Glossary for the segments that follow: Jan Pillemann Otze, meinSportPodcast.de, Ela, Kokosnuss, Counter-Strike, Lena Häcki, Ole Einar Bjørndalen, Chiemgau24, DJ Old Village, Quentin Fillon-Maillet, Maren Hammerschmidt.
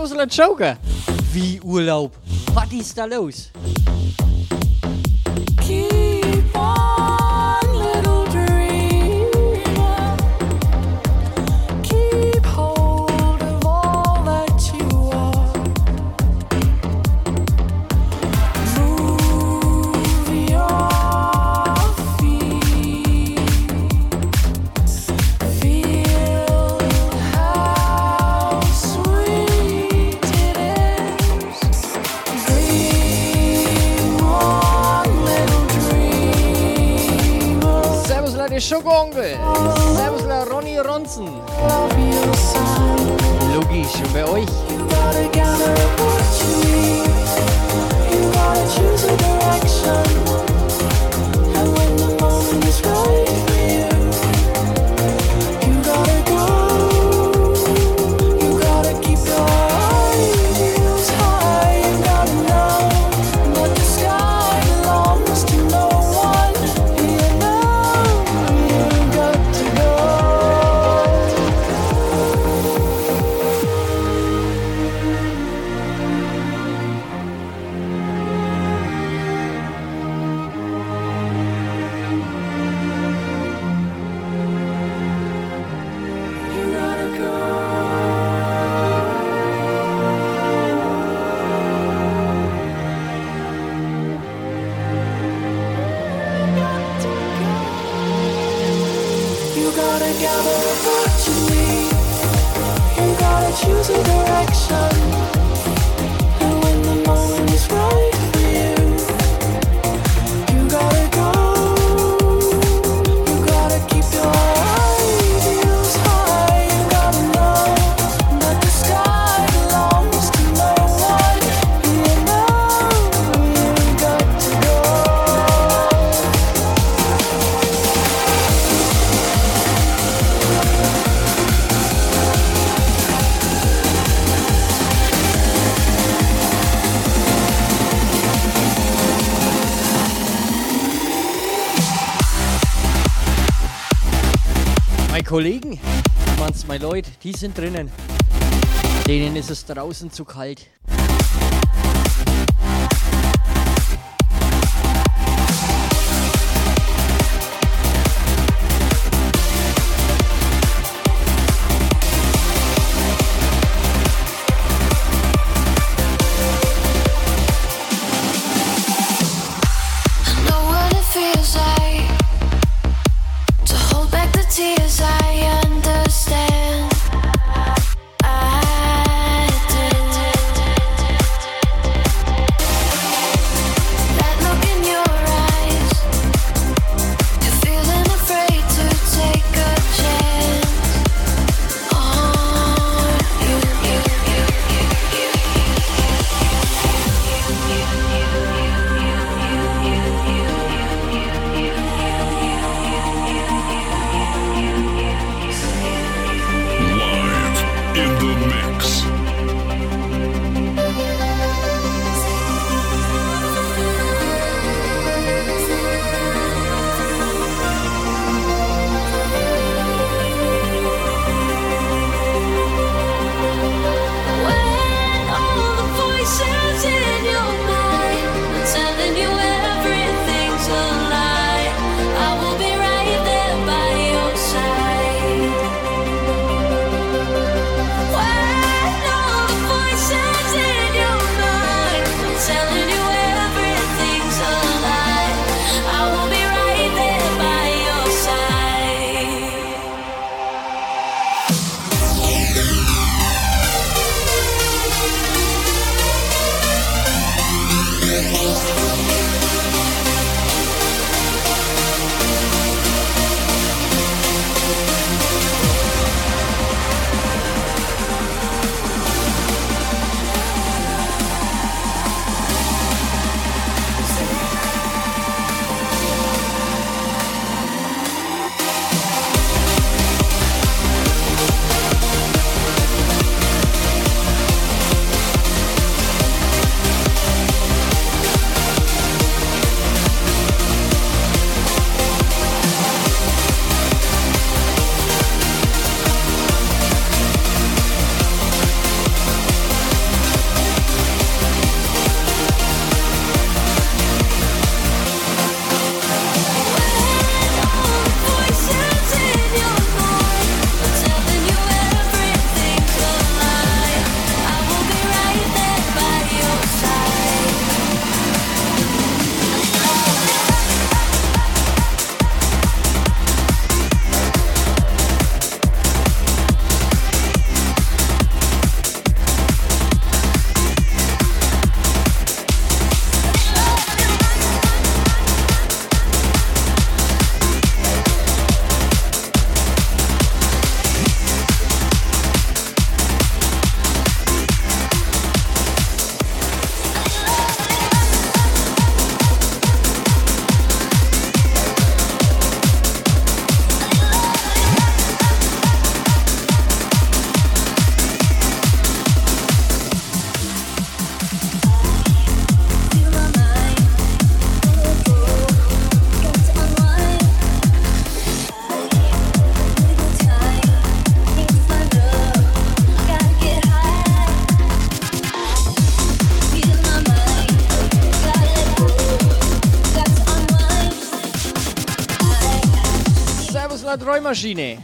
Urlaub aus Land schauen. Wie Urlaub? Was ist da los? Schokonkel, Servus La Ronny Ronson. Logisch, und bei euch? Kollegen, man's meine Leute, die sind drinnen. Denen ist es draußen zu kalt. der Dräumaschine.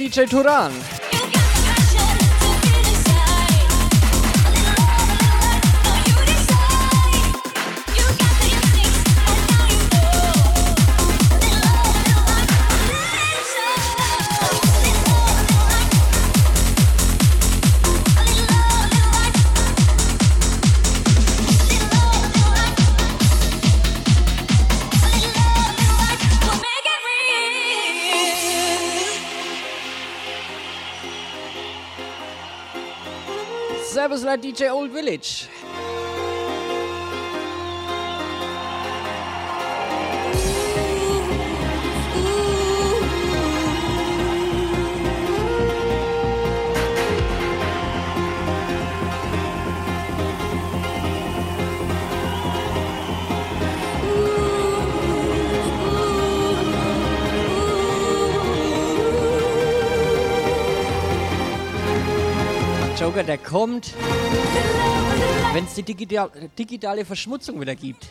DJ Turan. DJ Old Village. Joker, der kommt. Wenn es die digitale Verschmutzung wieder gibt.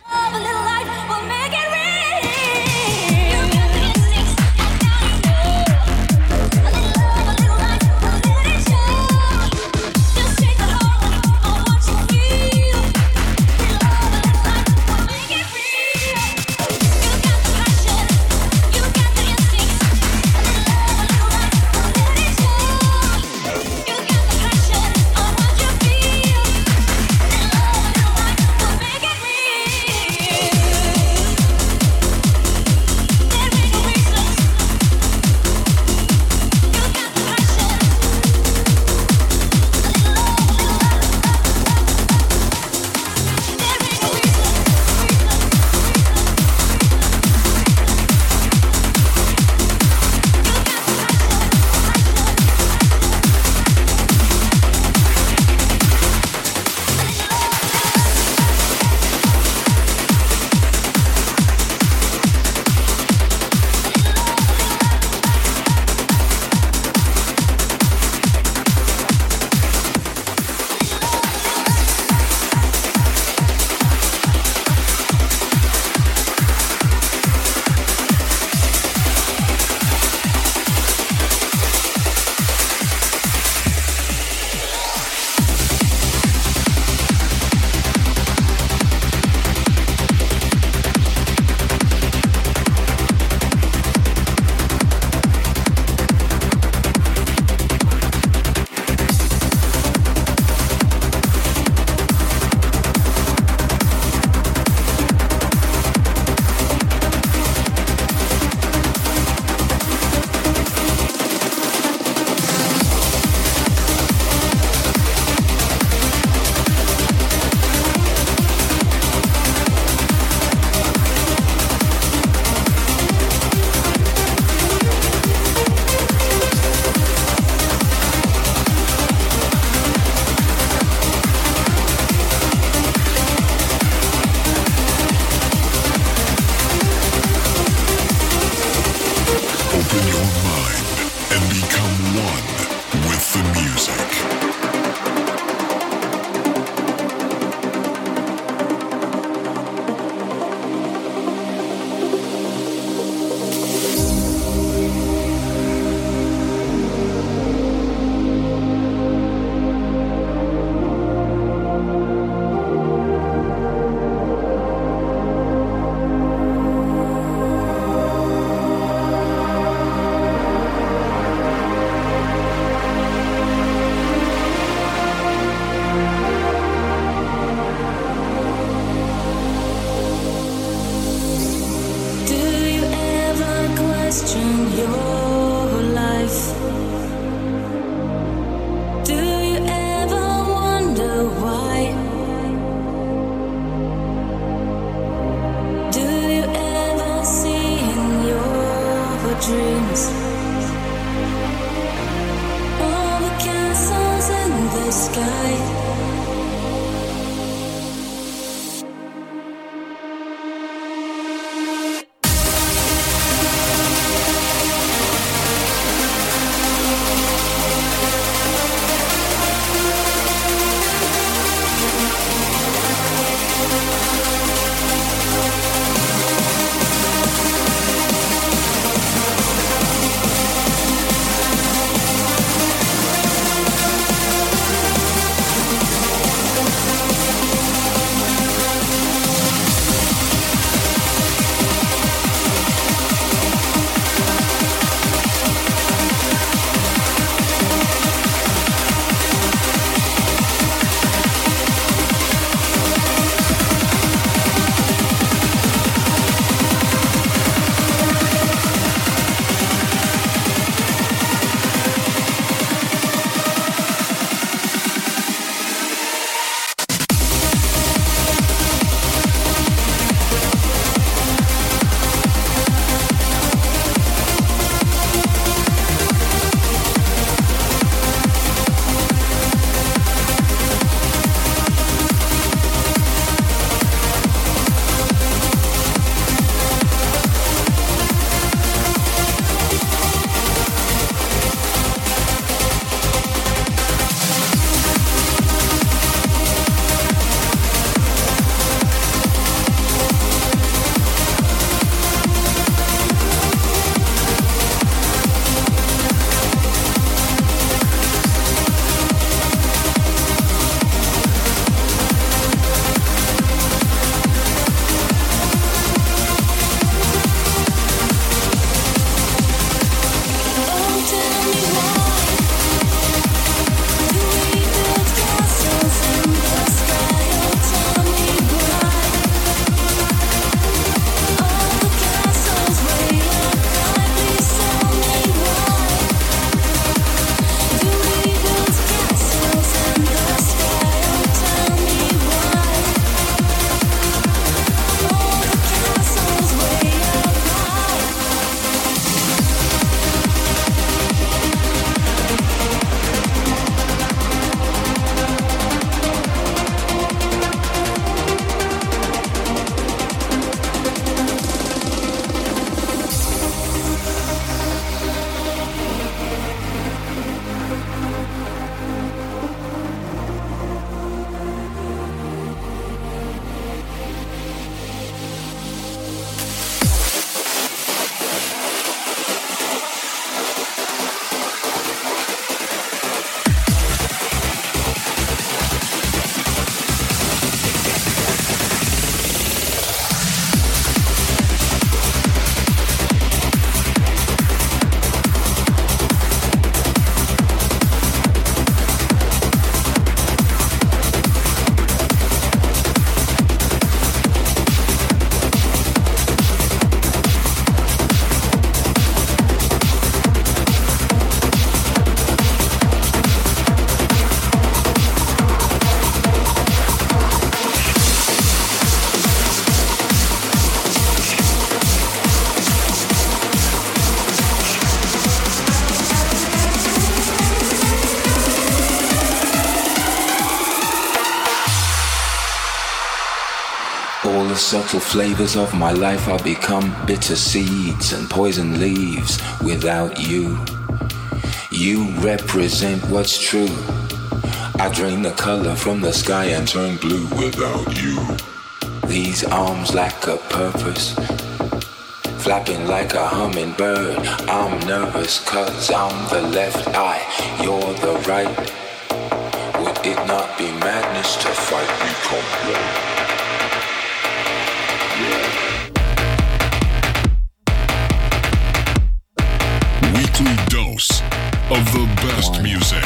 all the subtle flavors of my life. I become bitter seeds and poison leaves without you. You represent what's true. I drain the color from the sky and turn blue without you. These arms lack a purpose, flapping like a hummingbird. I'm nervous 'cause I'm the left eye, you're the right. Would it not be madness to fight me completely? Weekly dose of the best music.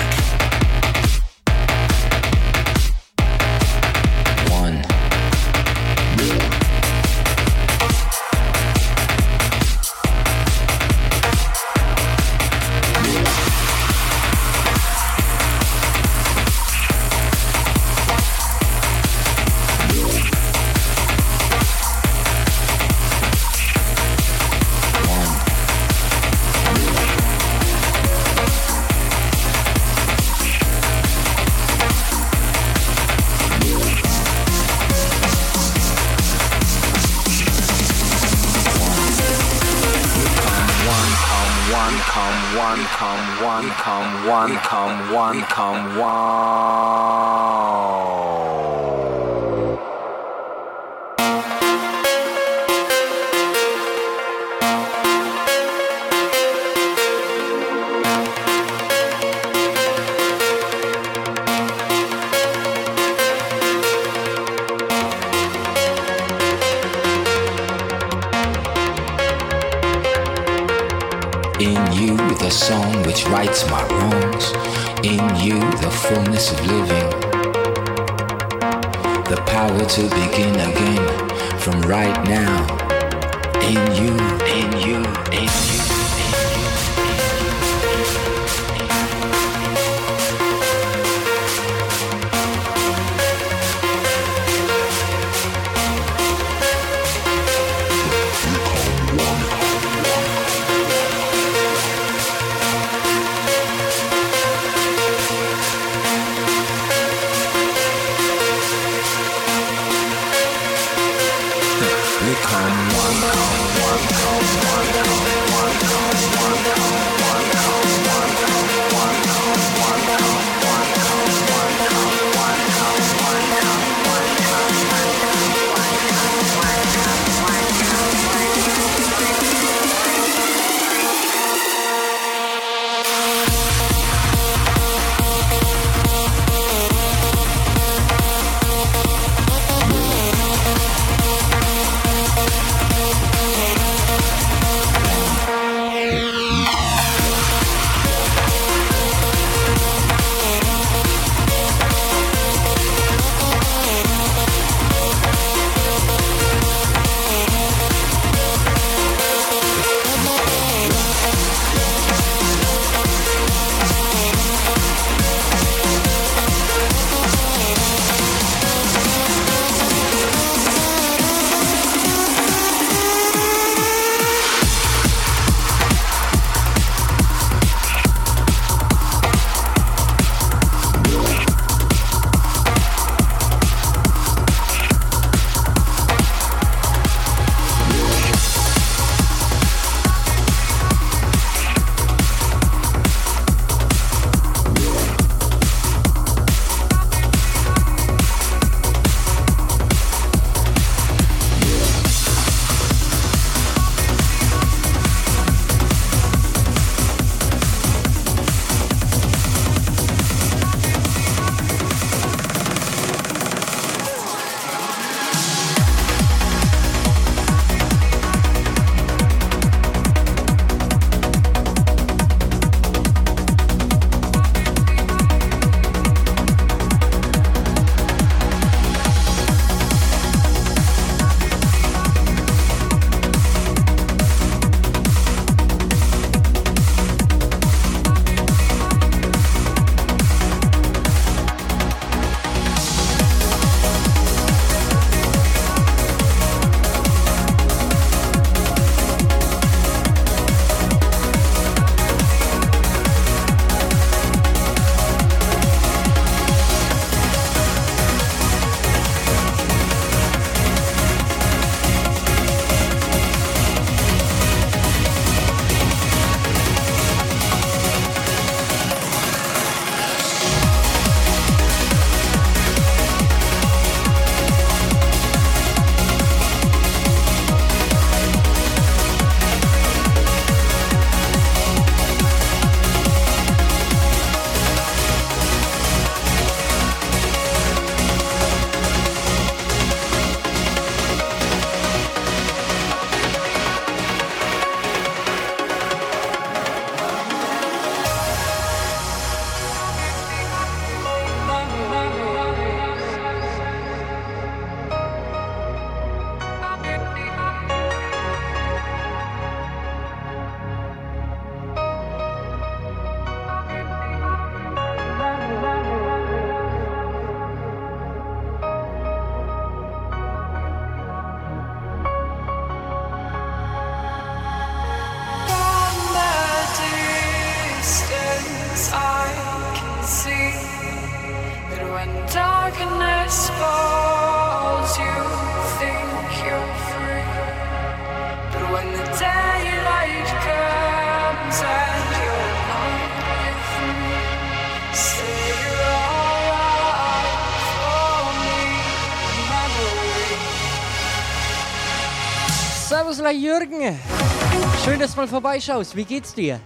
Servus, la Jürgen. Schön, dass du mal vorbeischaust. Wie geht's dir?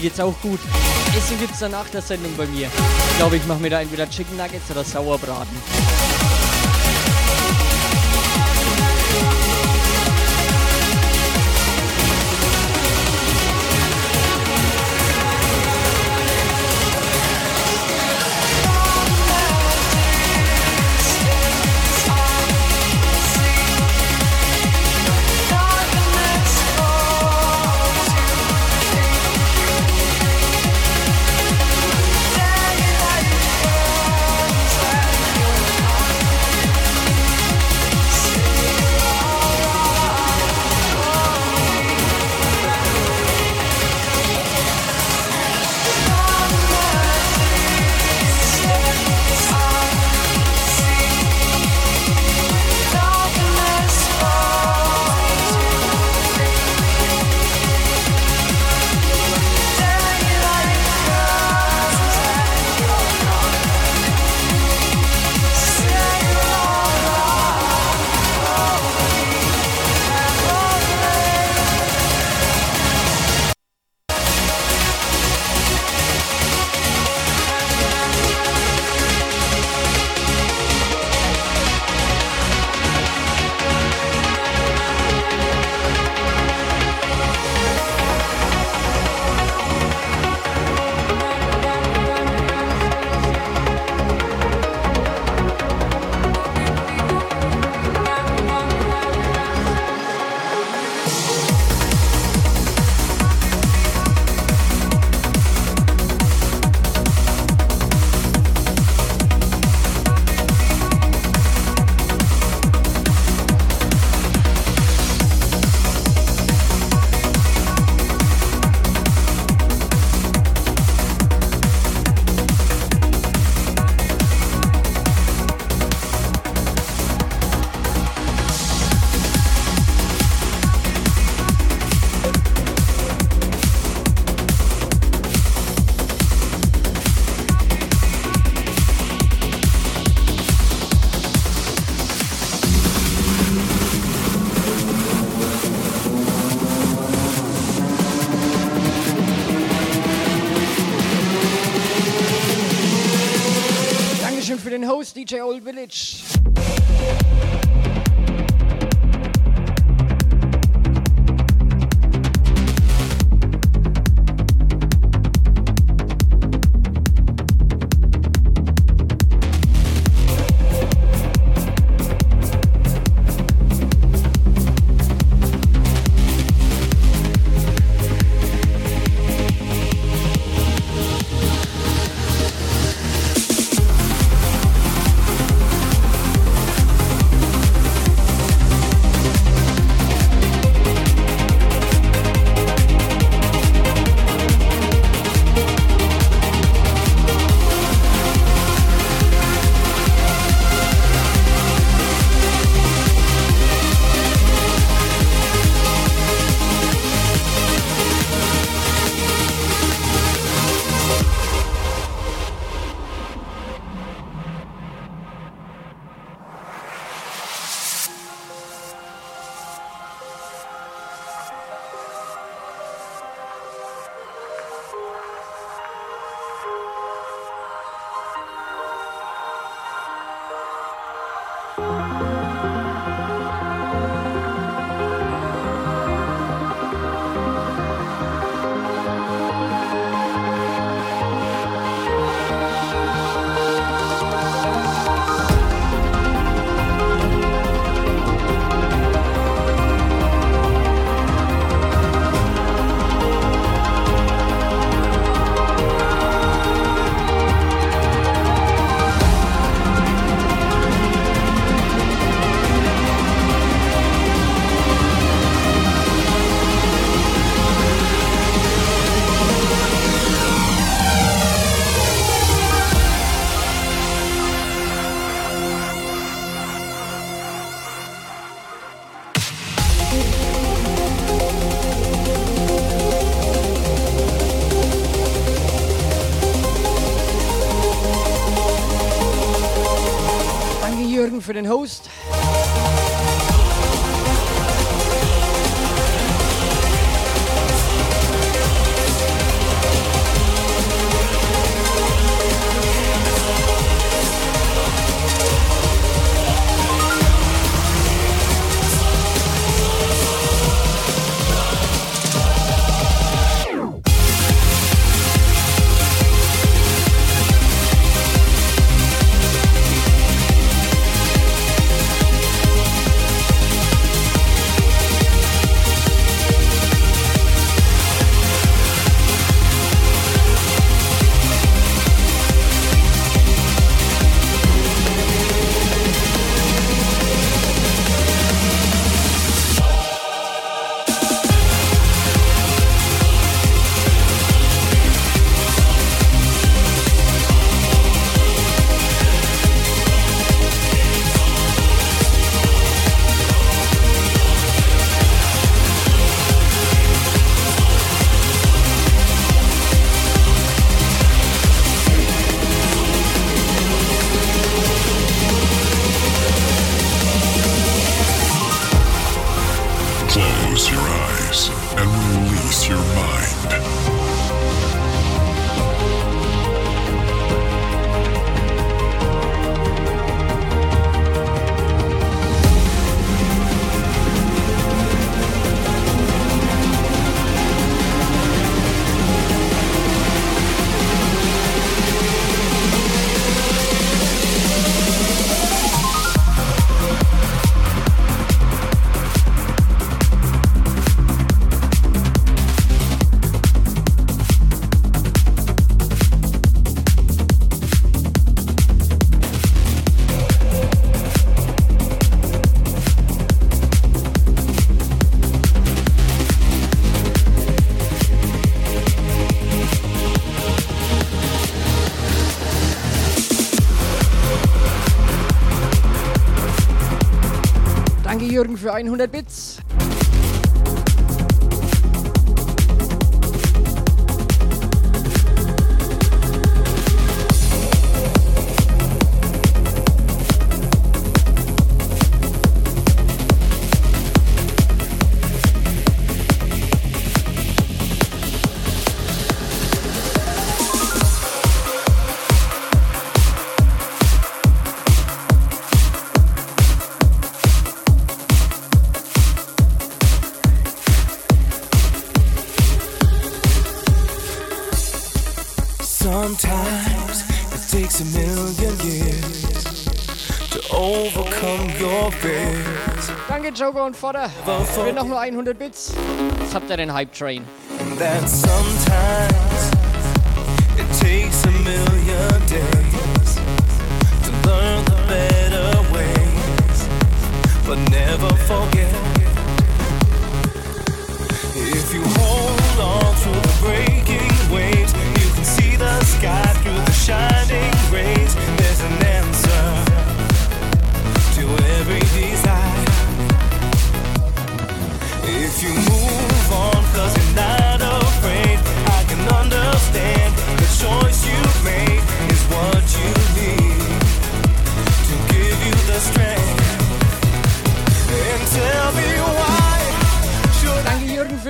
Geht's auch gut. Essen gibt's dann nach der Sendung bei mir. Ich glaube, ich mache mir da entweder Chicken Nuggets oder Sauerbraten. DJ Old Village. Jürgen für den Host. Jürgen für 100 Bits. Joker und Fodder, ich will noch nur 100 Bits. Jetzt habt ihr den Hype Train.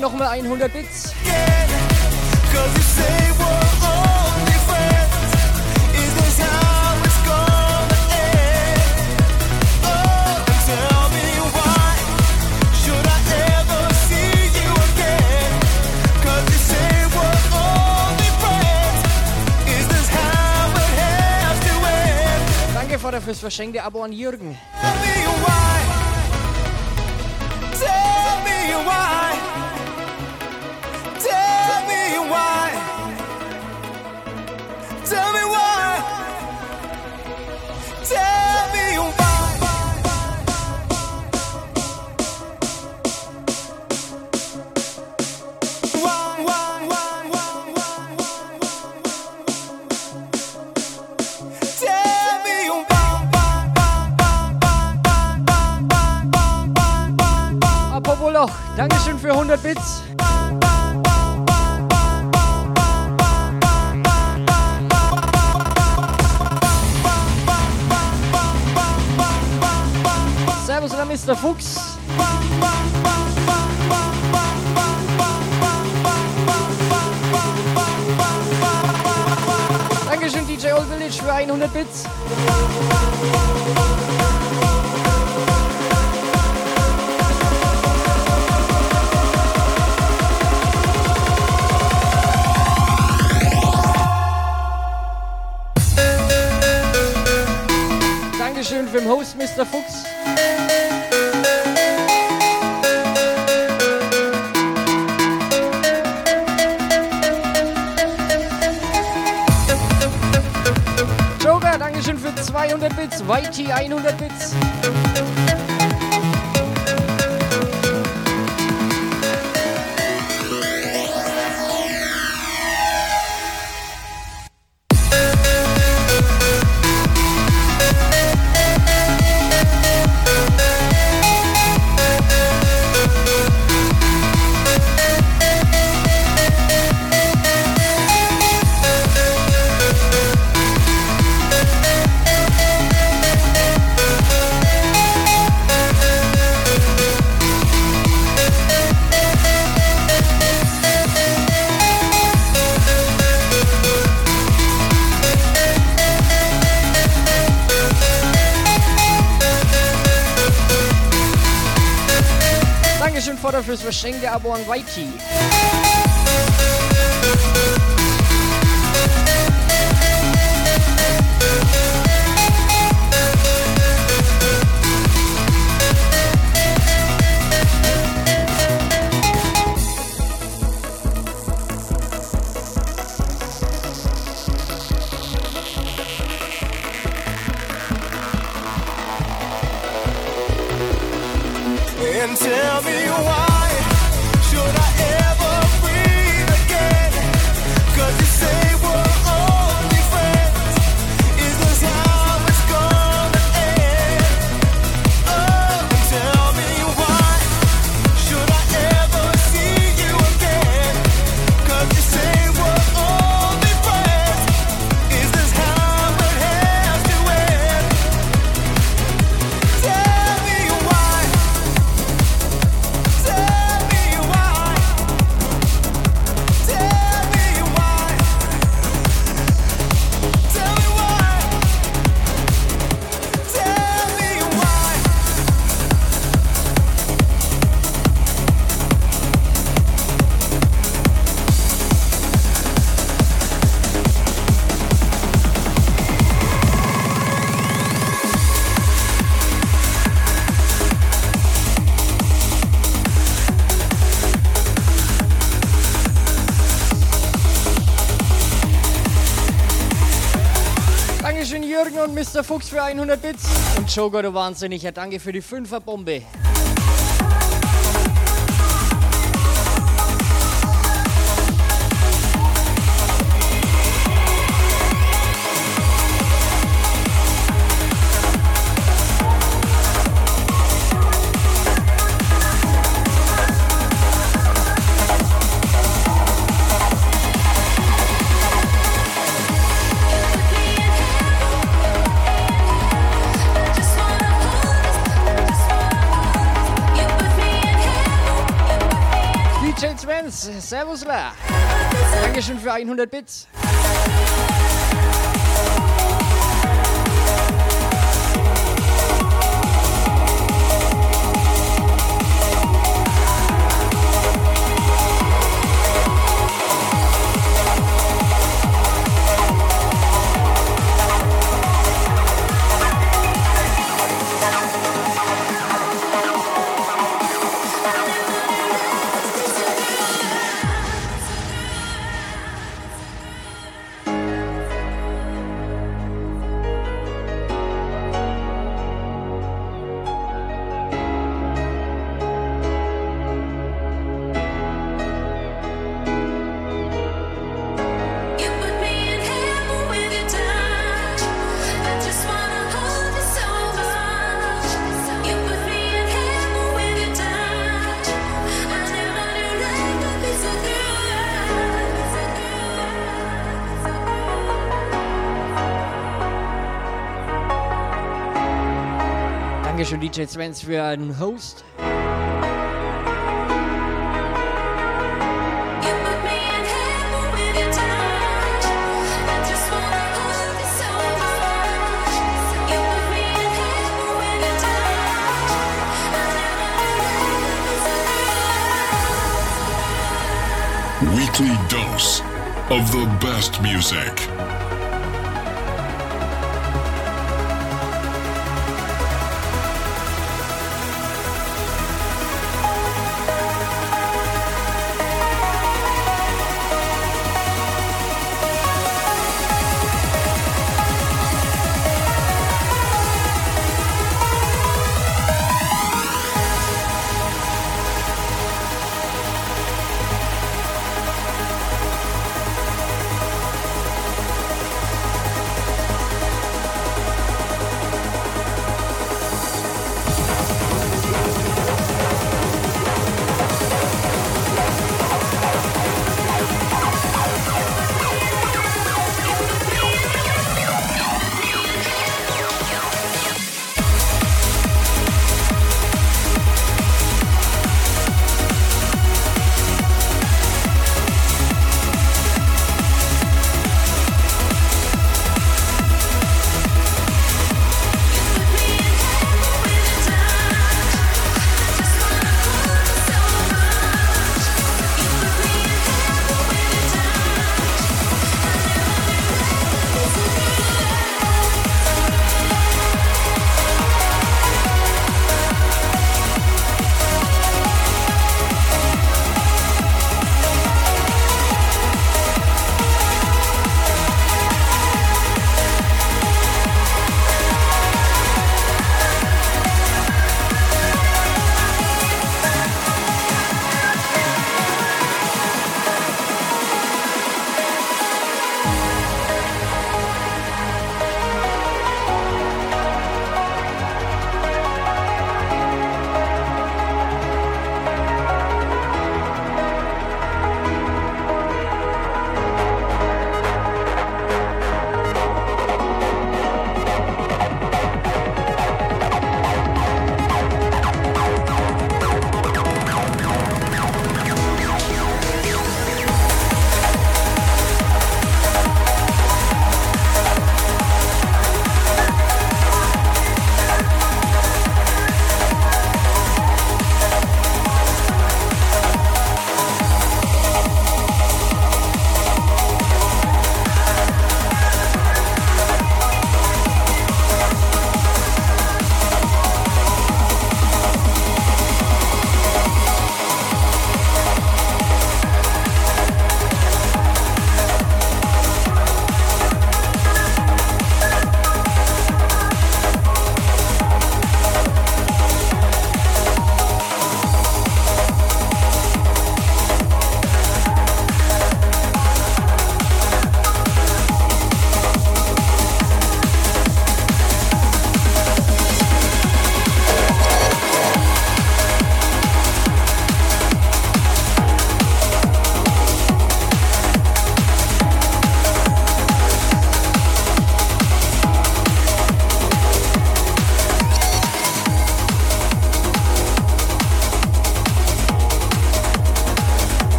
Nochmal 100 Bits. Danke, Vater, fürs verschenkte Abo an Jürgen. Dankeschön für 100 Bits. Servus und an Mr. Fuchs. Dankeschön DJ Old Village für 100 Bits. Dankeschön für den Host Mr. Fuchs. Joker, Dankeschön für 200 Bits. Whitey 100 Bits. Fürs verschenkte Abo an Whitey. And tell me why. Mr. Fuchs für 100 Bits und Joker, du Wahnsinniger, danke für die 5er-Bombe. Servus La. Dankeschön für 100 Bits. Dankeschön, DJ Svens, für einen Host. Weekly dose of the best music.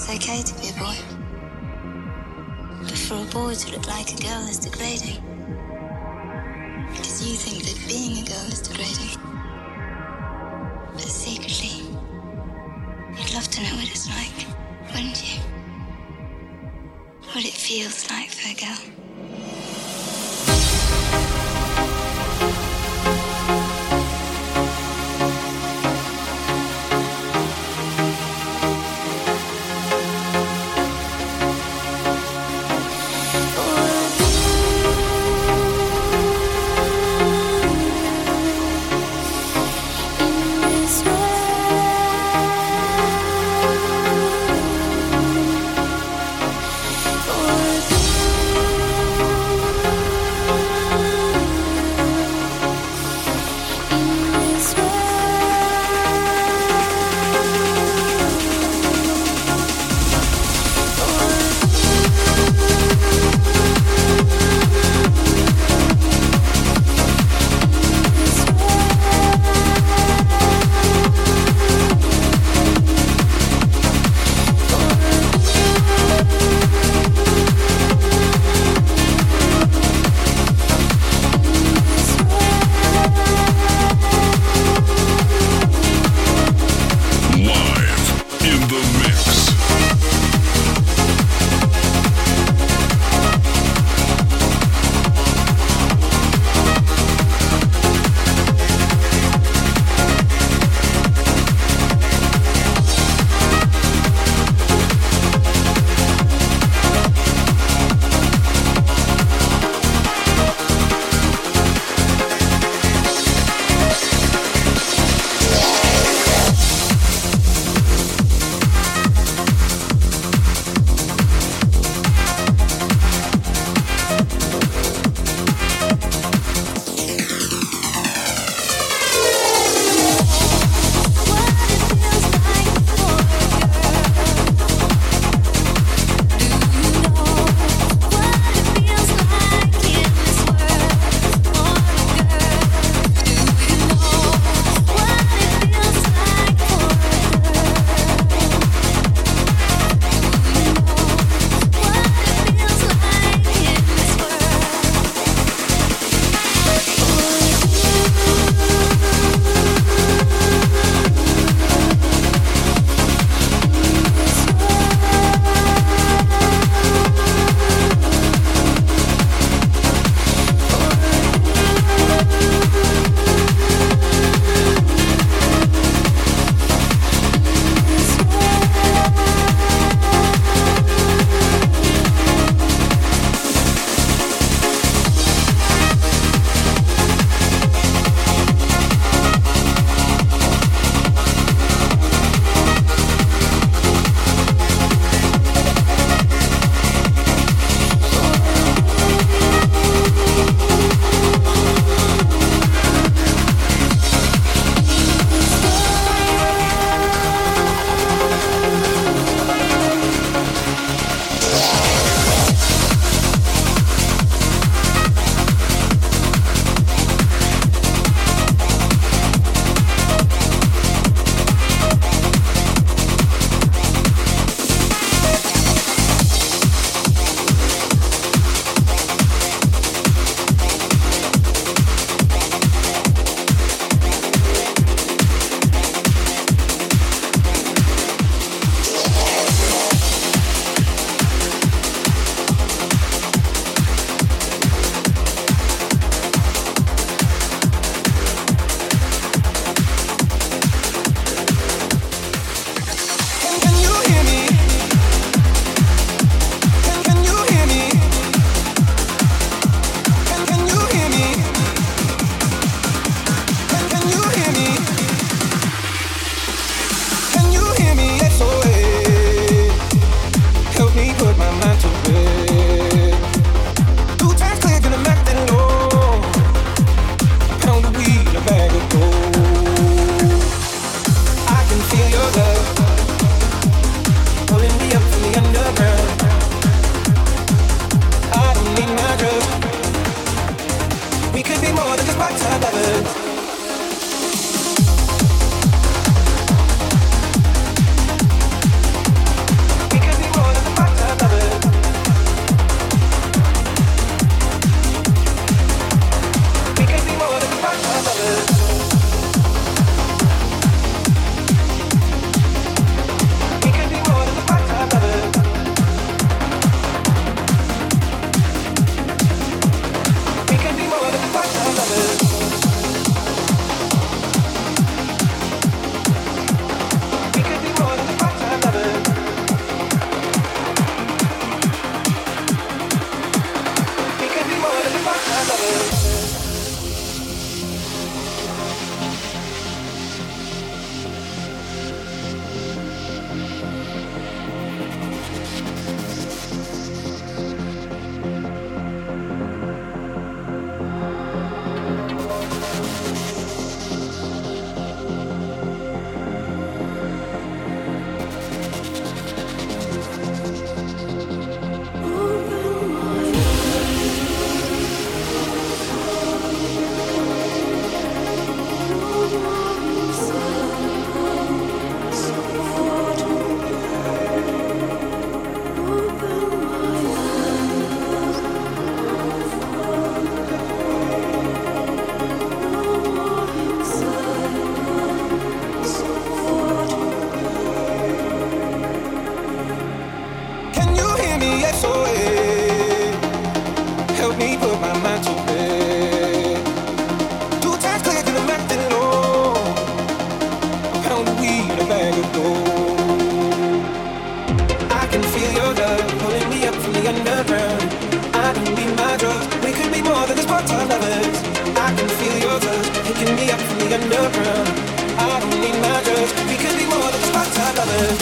it's okay to be a boy. But for a boy to look like a girl is degrading. Because you think that being a girl is degrading. But secretly, you'd love to know what it's like, wouldn't you? What it feels like for a girl. can feel your love pulling me up from the underground. I can be my drugs, we could be more than just part-time lovers. I can feel your touch picking me up from the underground. I don't need my drugs, we could be more than just part-time lovers.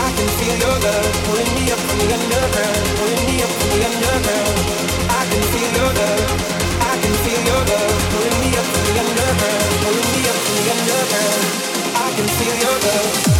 I can feel your love pulling me up from the underground, pulling me up from the underground. I can feel your love, I can feel your love pulling me up from the underground, pulling me up from the underground. I can feel your love.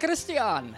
Christian.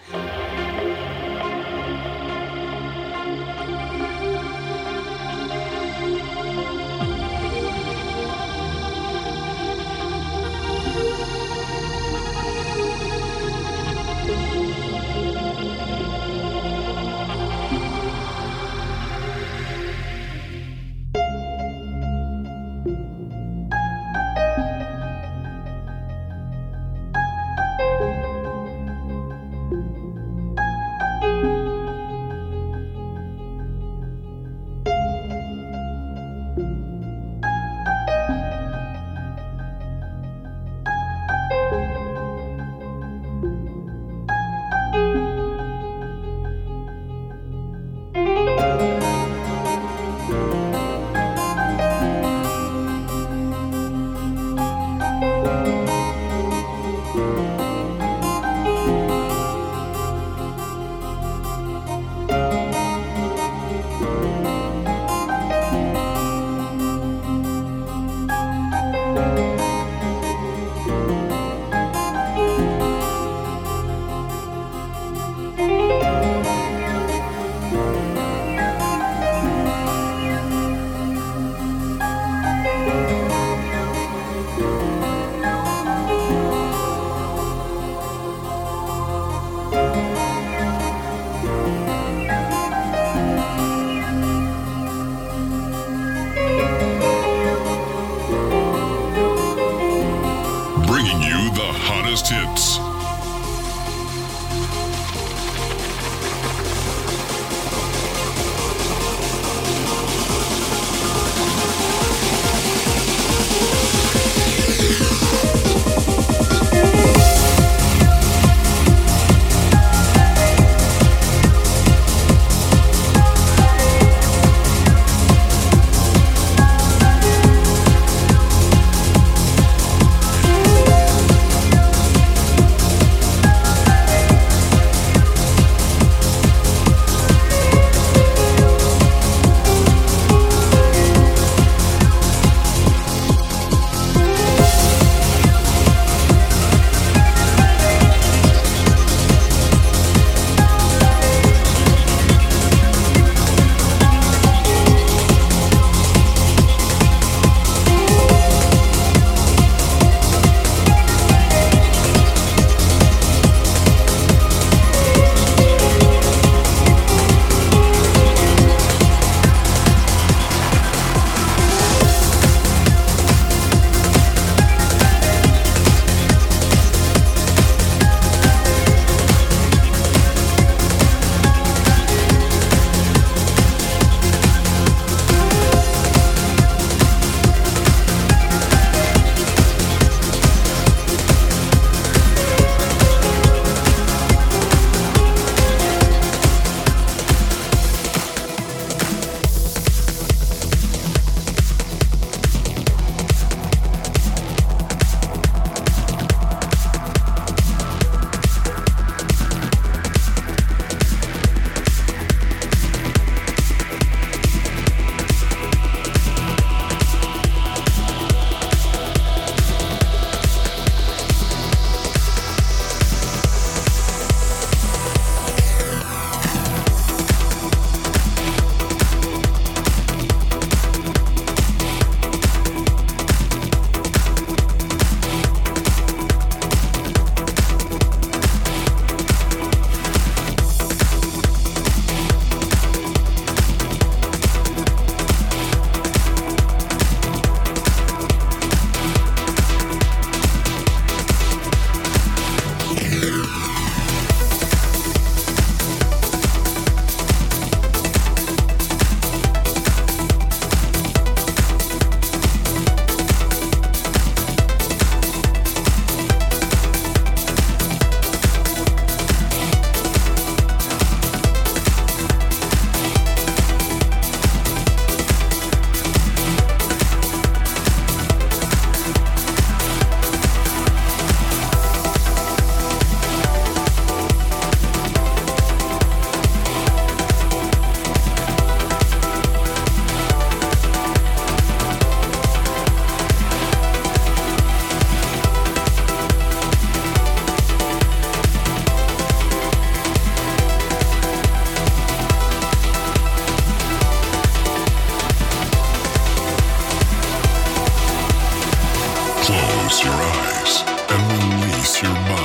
Close your eyes and release your mind.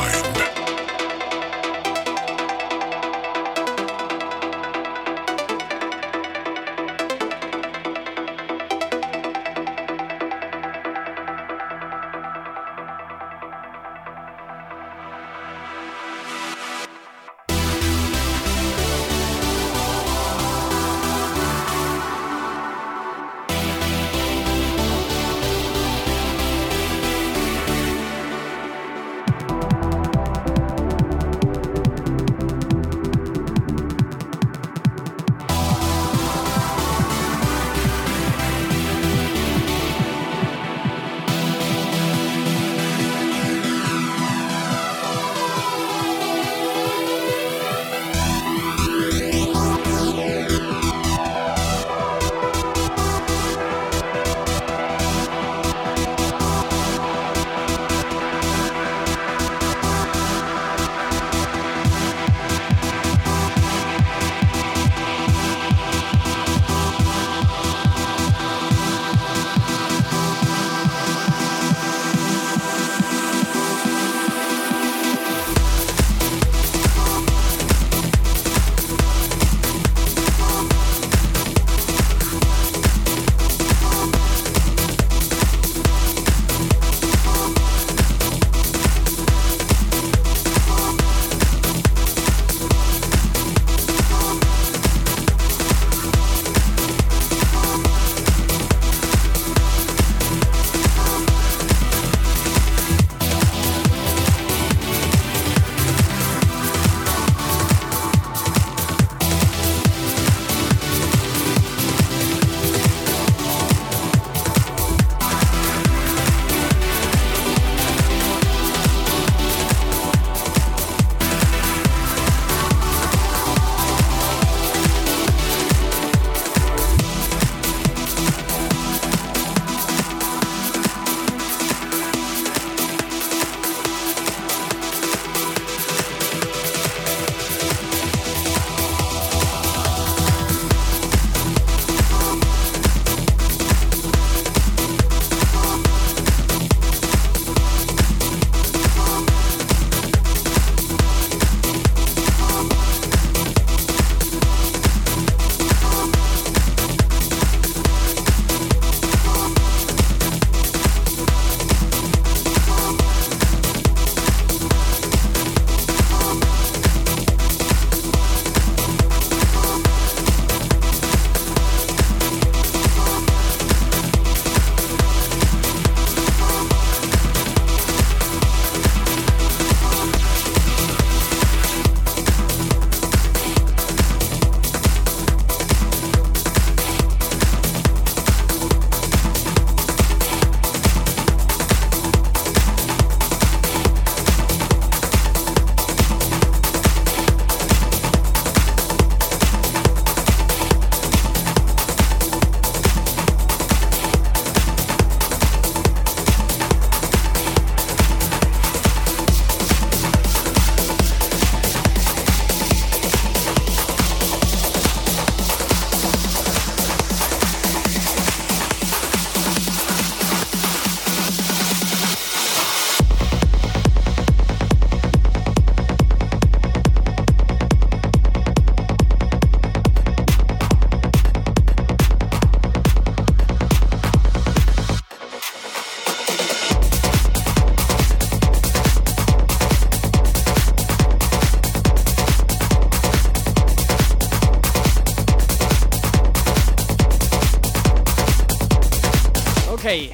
Okay,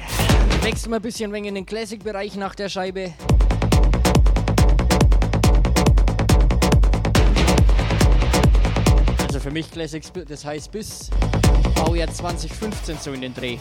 wechseln wir ein bisschen in den Classic-Bereich nach der Scheibe. Also für mich Classics, das heißt bis Baujahr 2015 so in den Dreh.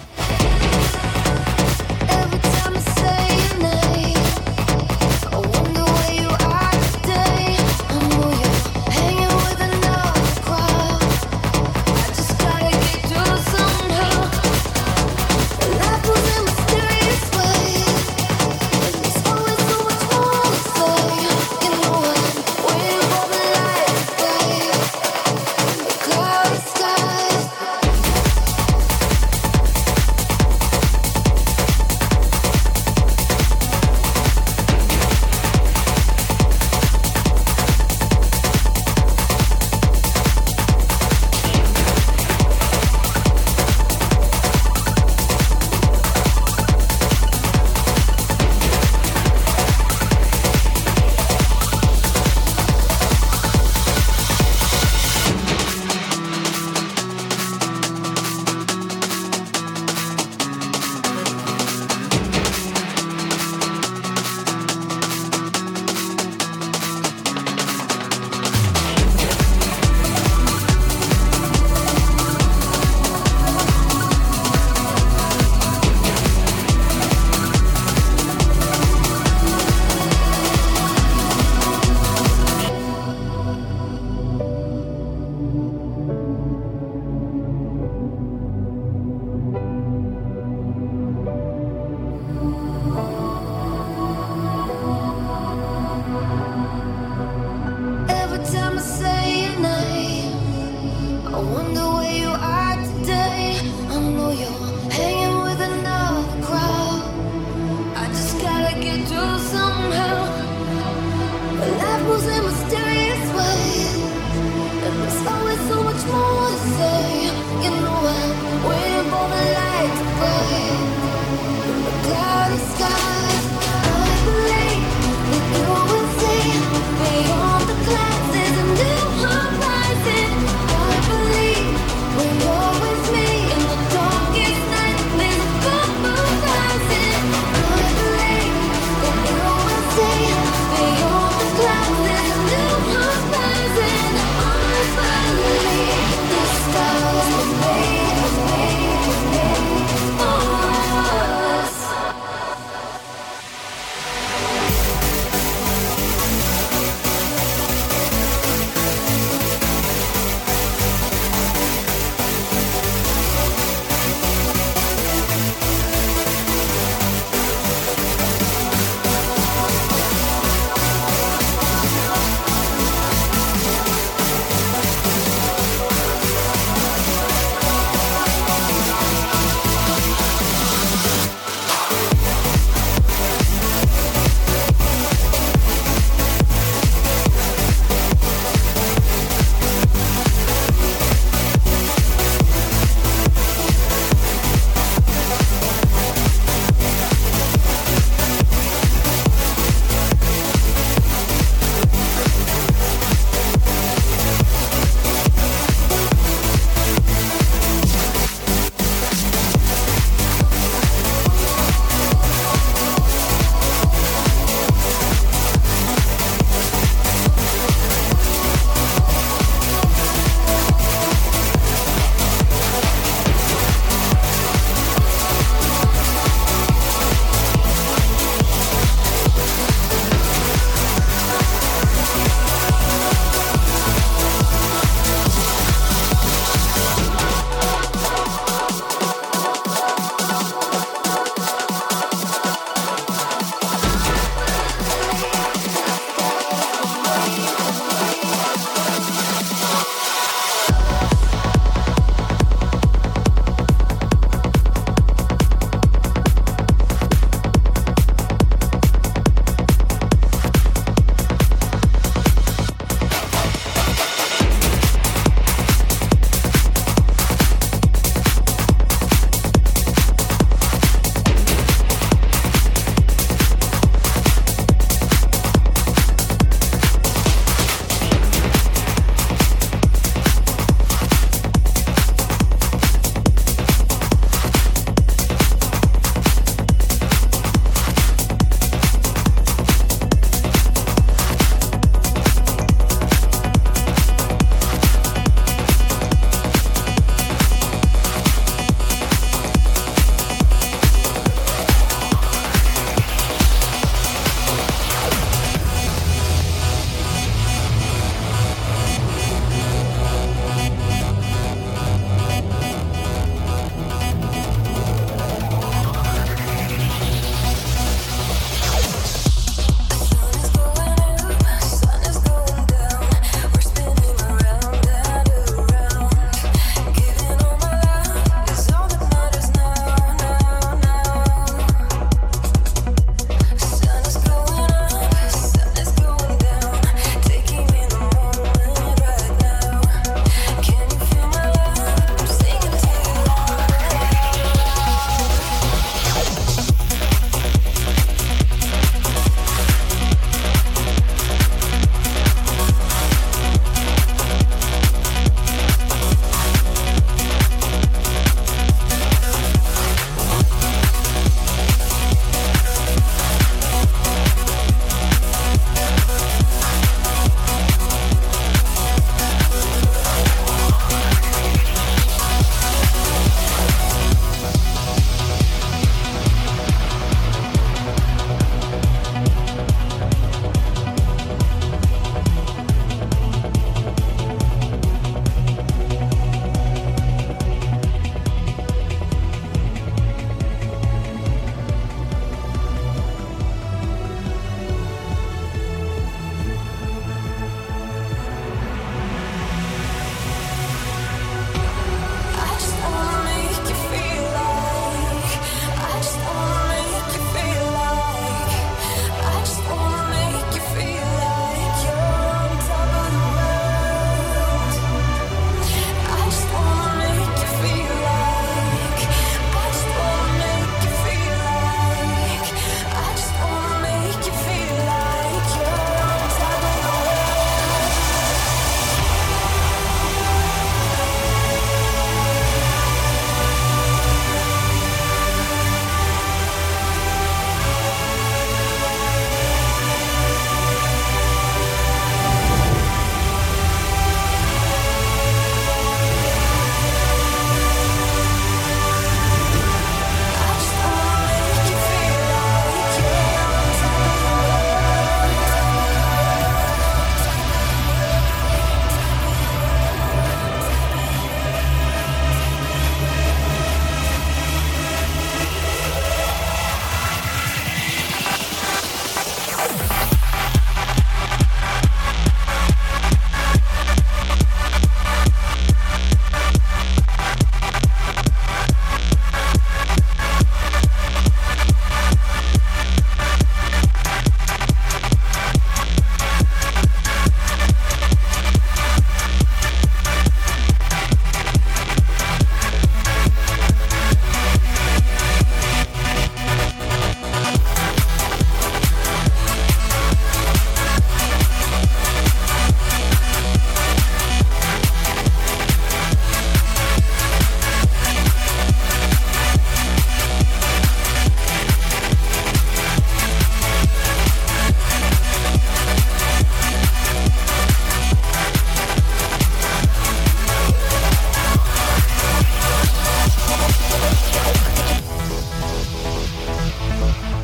Oh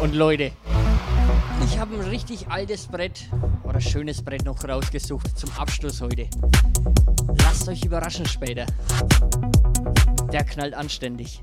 Und Leute, ich habe ein richtig altes Brett oder schönes Brett noch rausgesucht zum Abschluss heute. Lasst euch überraschen später. Der knallt anständig.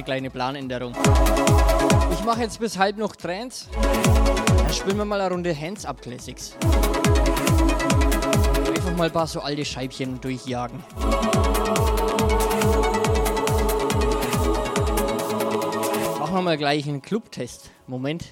eine kleine Planänderung. Ich mache jetzt bis halb noch Trance. Dann spielen wir mal eine Runde Hands Up Classics. Einfach mal ein paar so alte Scheibchen durchjagen. Machen wir mal gleich einen Clubtest. Moment.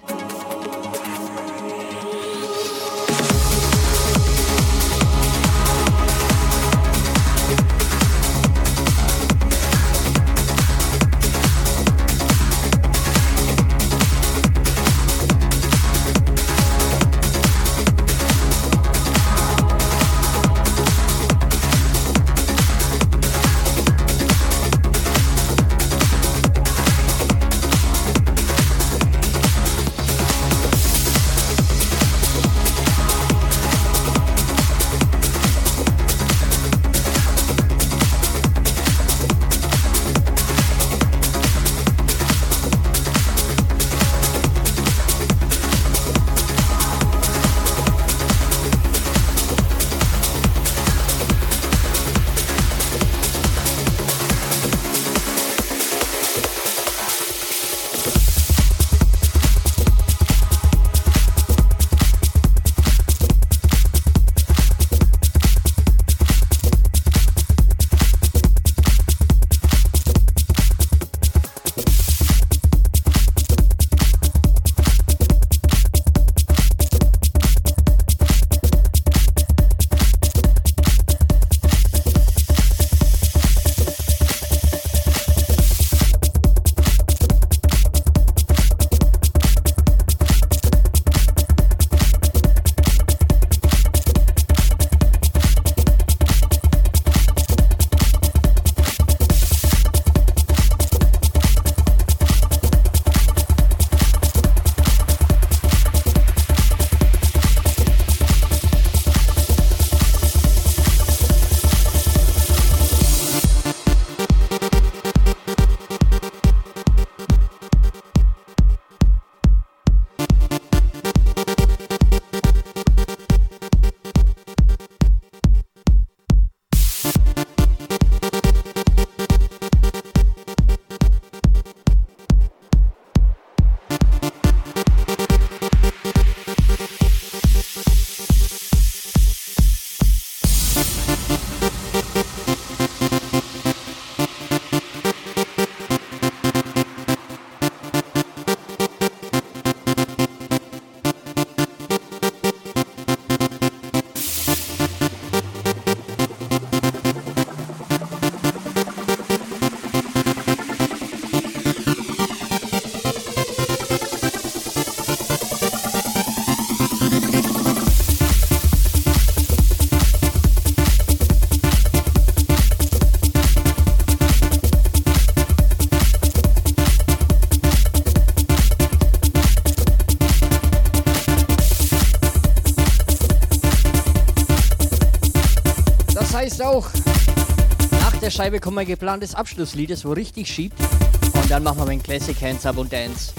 Auch nach der Scheibe kommt mein geplantes Abschlusslied, das wo richtig schiebt, und dann machen wir den Classic Hands Up und Dance.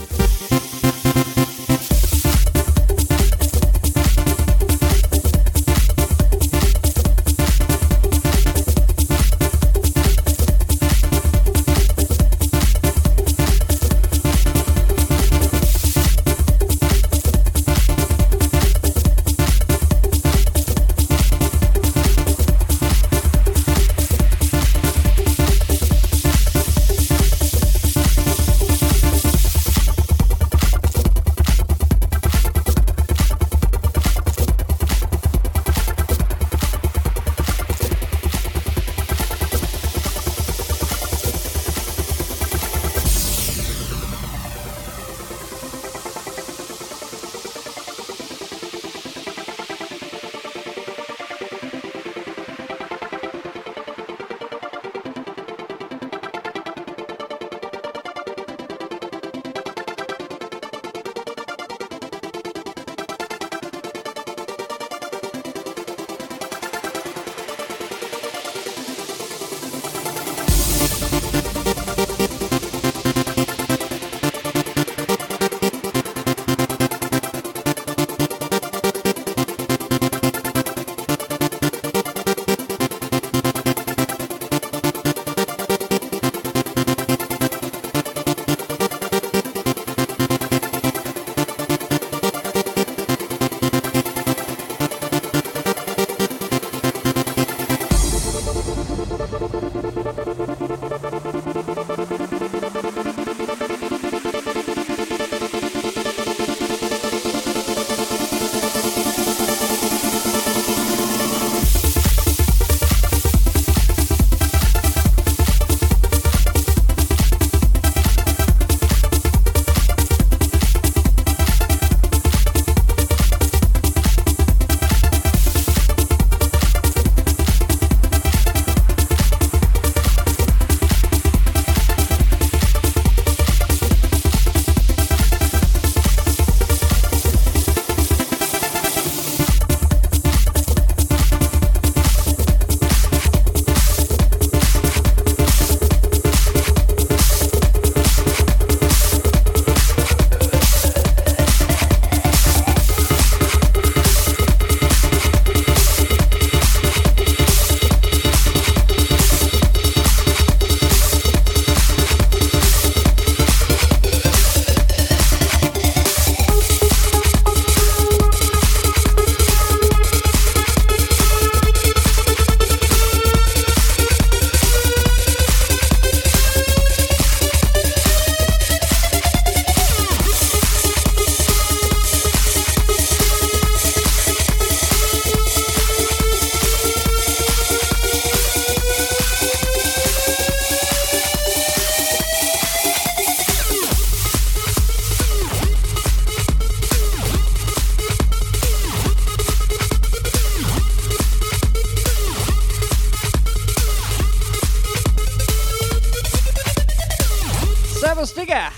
Digga!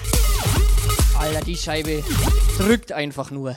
Alter, die Scheibe drückt einfach nur.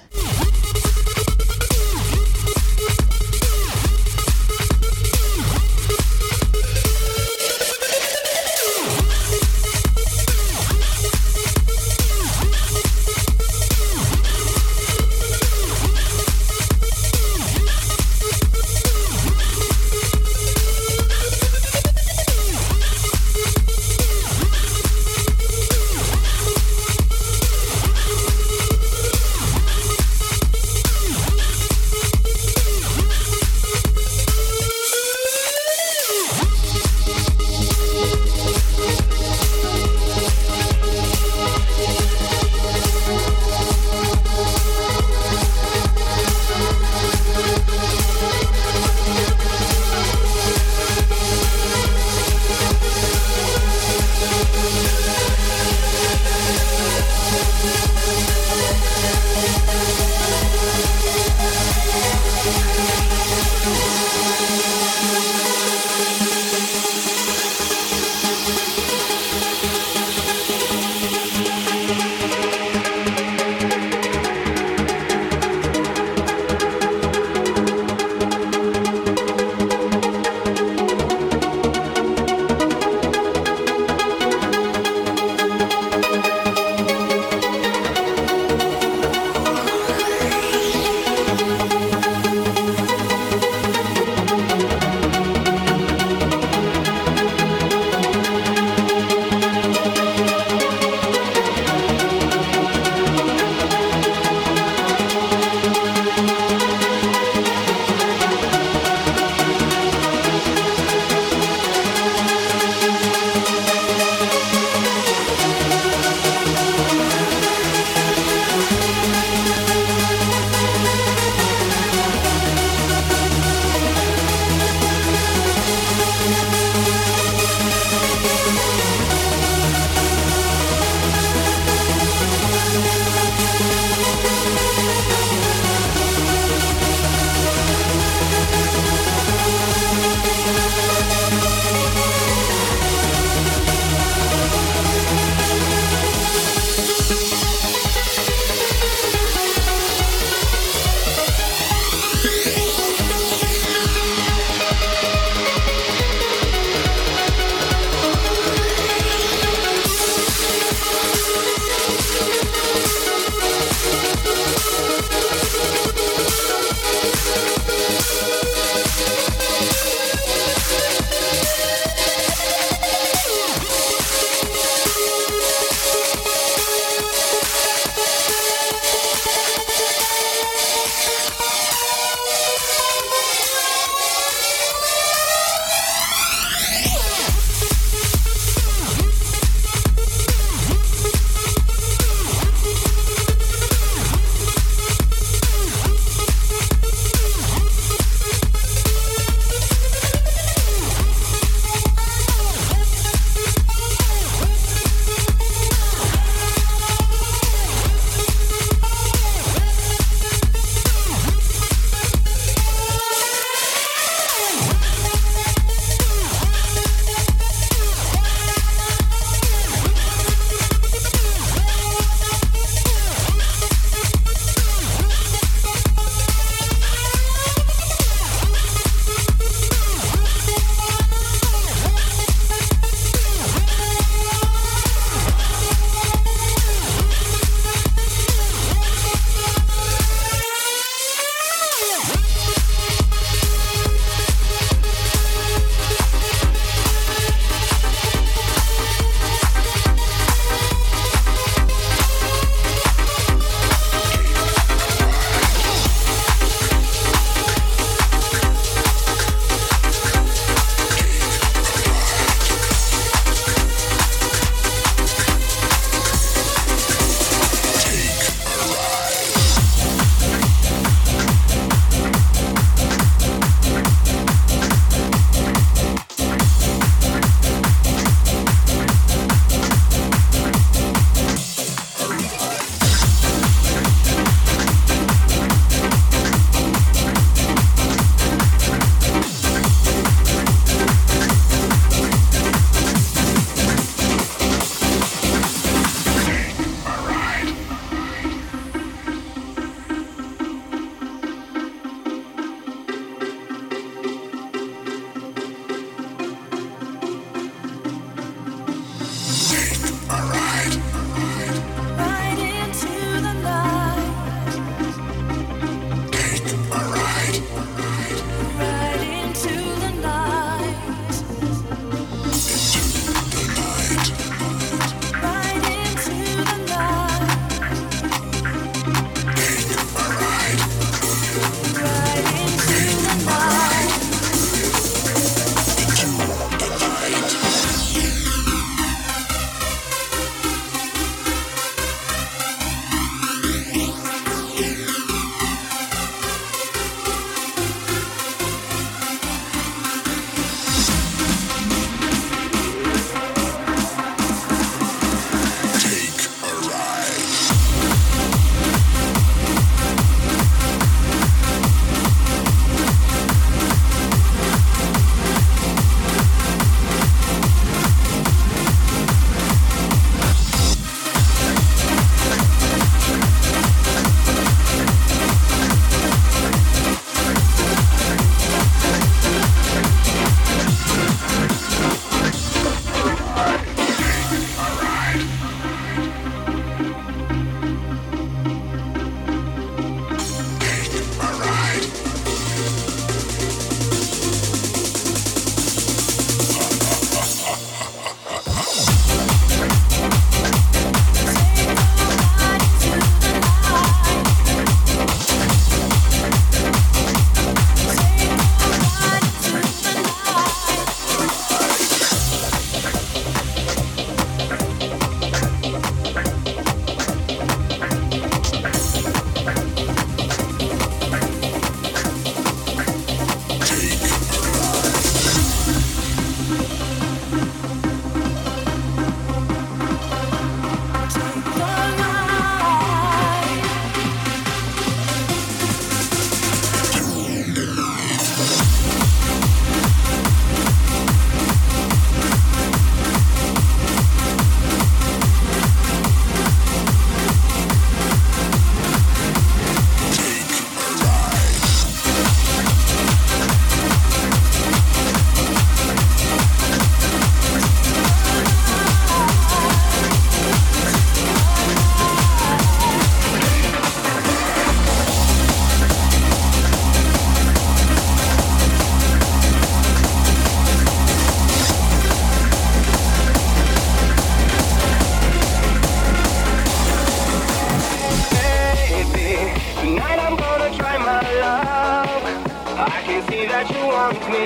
me that you want me.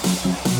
Everybody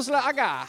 Servus La Aga.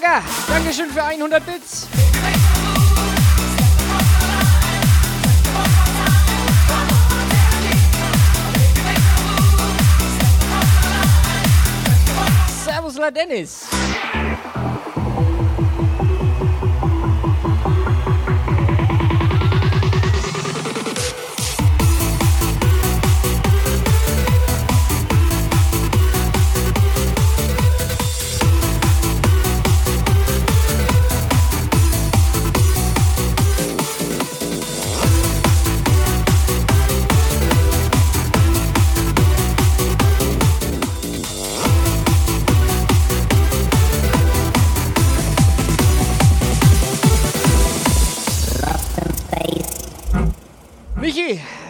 Saga, Dankeschön für 100 Bits. Servus La Dennis.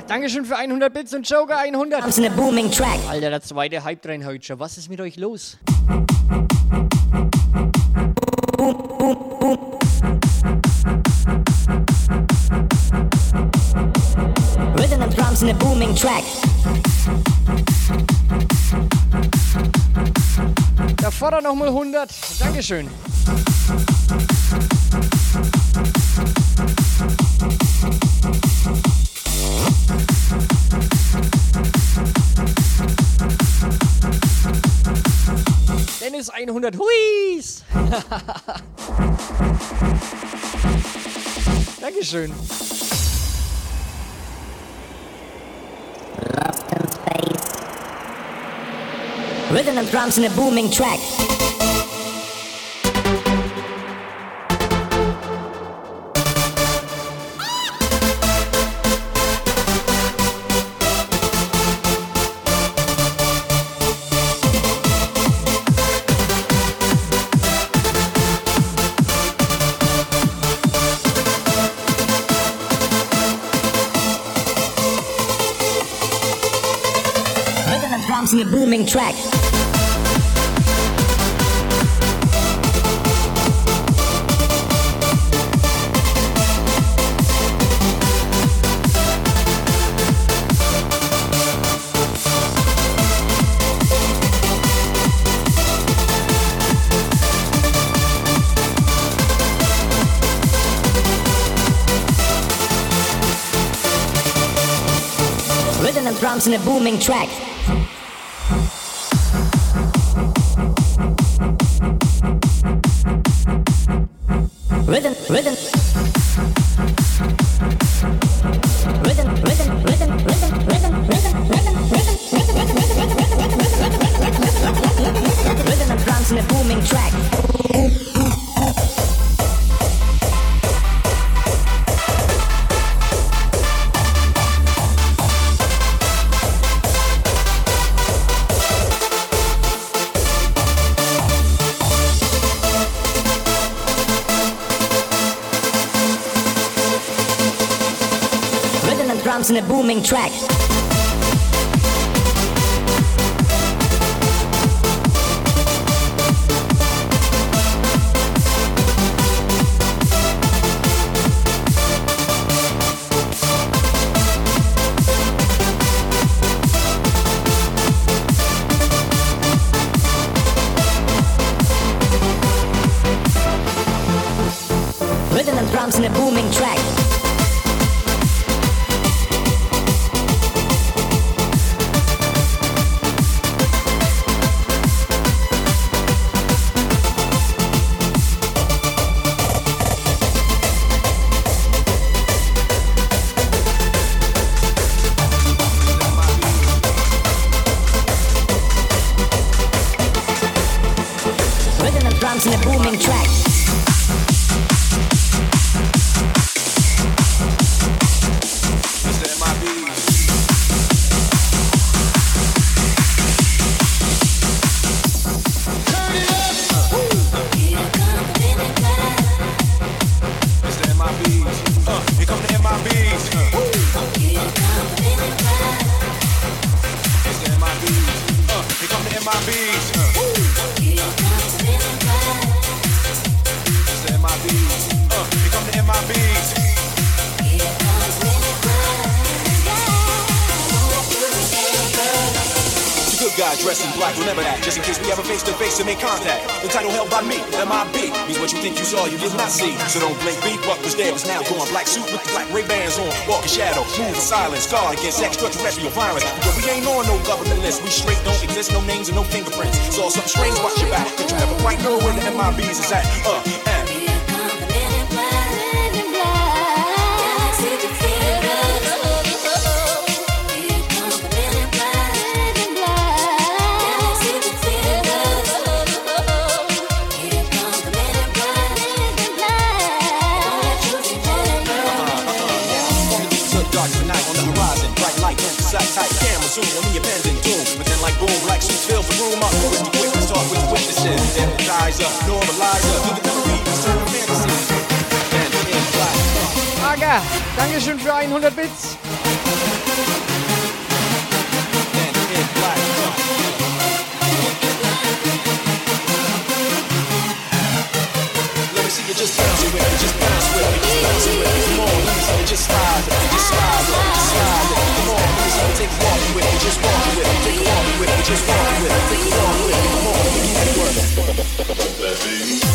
Dankeschön für 100 Bits und Joker 100. Alter, der zweite Hype rein heute schon. Was ist mit euch los? Rhythm and drums in a booming track. Da fordert nochmal 100. Dankeschön. Dennis 100 Huis! Dankeschön. Lost in space. Rhythm and drums in a booming track. In a booming track. Rhythm and drums in a booming track. In a booming track. Rhythm and drums in a booming track. Here comes the MIBs. dressed in black, remember that, just in case we ever face to face and make contact. The title held by me, MIB, means what you think you saw, you did not see. So don't blink, beat what was there is now gone. Black suit with the black Ray-Bans on, walking shadow, moving silence, guard against extraterrestrial violence. But we ain't on no government list, we straight don't exist, no names and no fingerprints. Saw something strange, watch your back, cause you never quite know where the MIBs is at. When you're bending doom, but then like boom, like she fills the room up. When you quick, talk with the witnesses, empathizer, normalizer, do the memory, certain fantasies, and in black. Aga, Dankeschön für 100 Bits. And in black. Let me see you just bounce it with me, just bounce with me, just bounce it with me. Come on, let me see you just slide, just slide, just slide. Come on, let me see you take a walk with me, just walk with me, take a walk with me, just walk with me, take a walk with me. Come on, let me see you work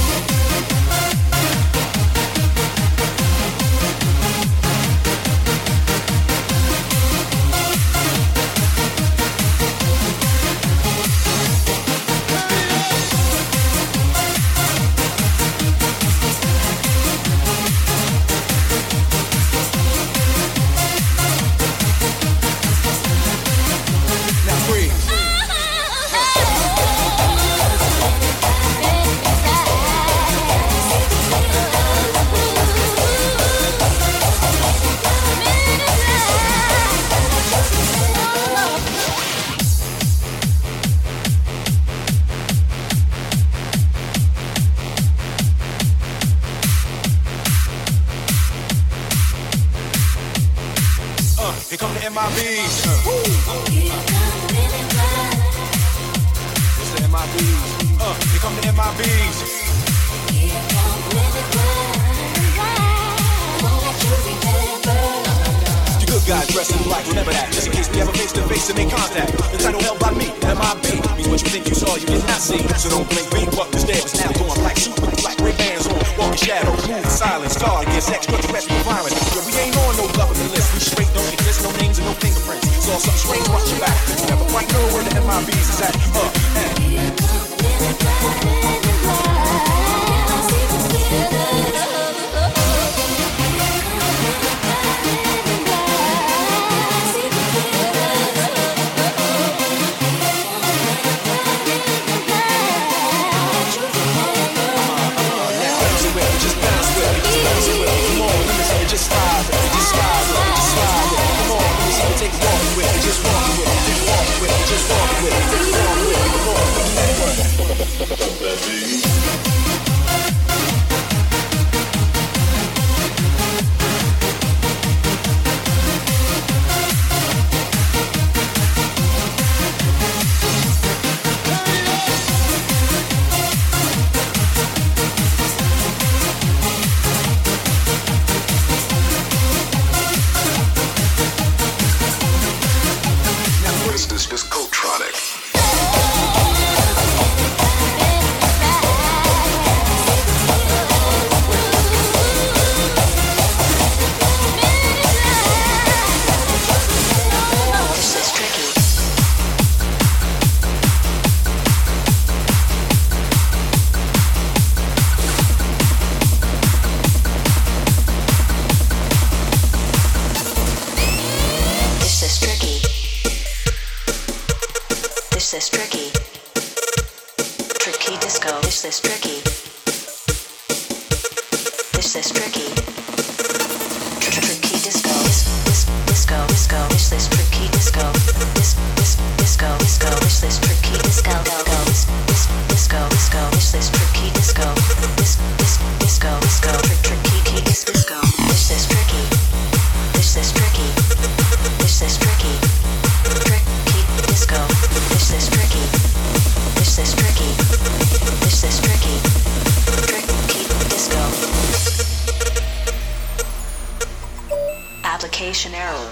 Error.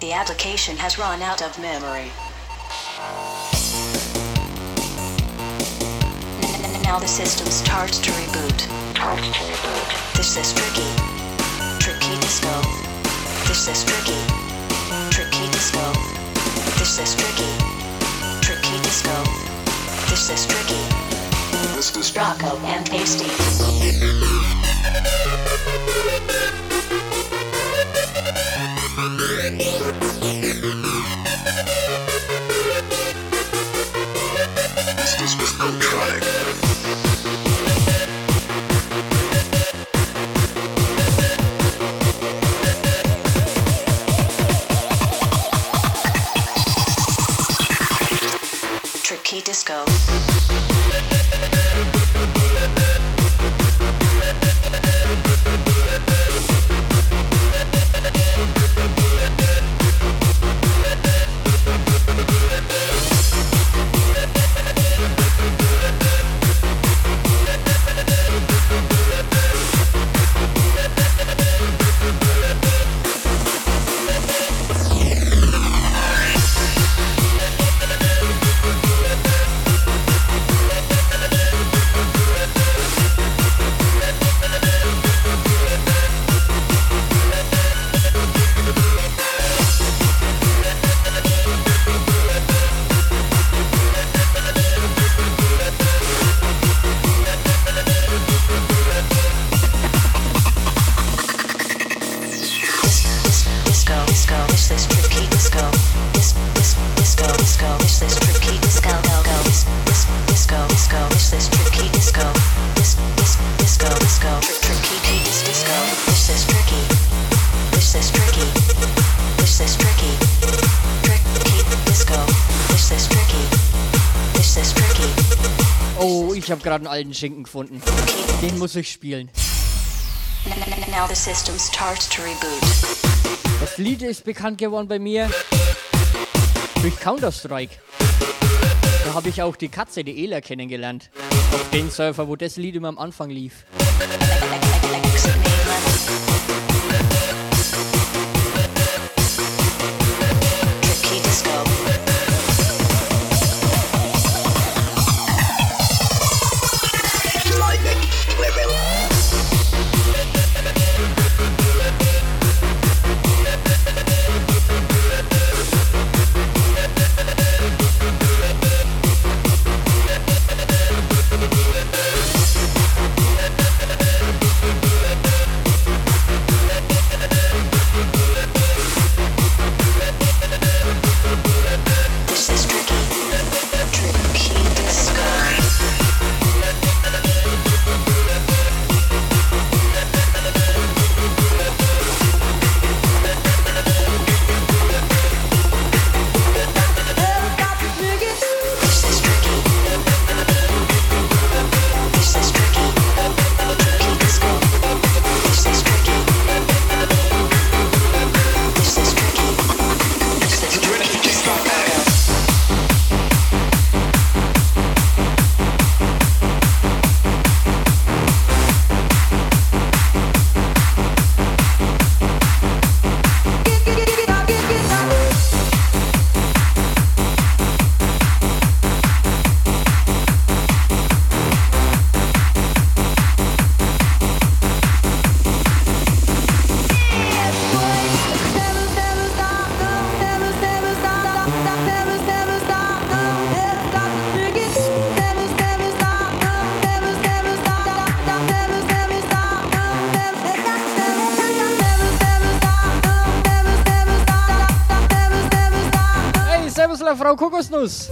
The application has run out of memory. Now the system starts to reboot. This is tricky. Tricky disco. This is tricky. Tricky disco. This is tricky. Tricky disco. This is tricky. This is Rocco and Tasty. This was Counter-Strike. Ich habe gerade einen alten Schinken gefunden. Den muss ich spielen. Das Lied ist bekannt geworden bei mir durch Counter-Strike. Da habe ich auch die Katze, die Ela, kennengelernt. Auf den Server, wo das Lied immer am Anfang lief. Frau Kokosnuss.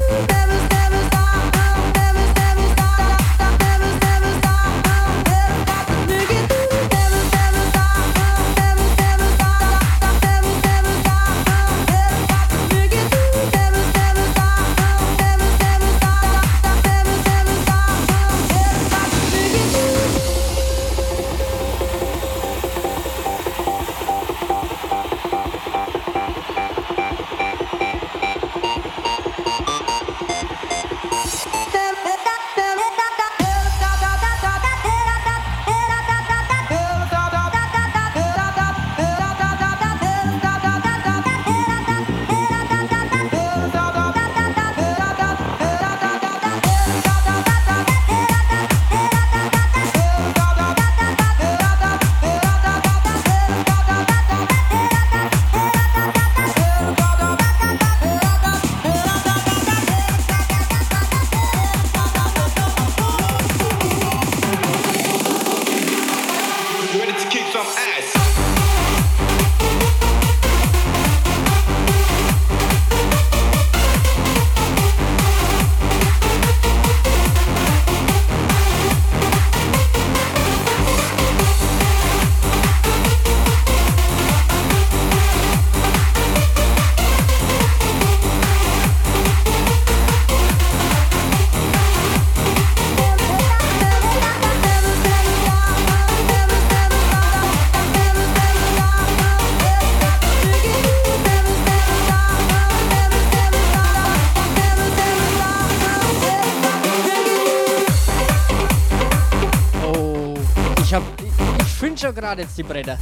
finde schon gerade jetzt die Bretter.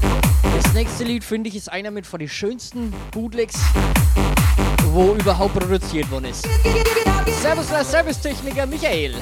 Das nächste Lied, finde ich, ist einer mit von den schönsten Bootlegs, wo überhaupt produziert worden ist. Servus, Servicetechniker Michael.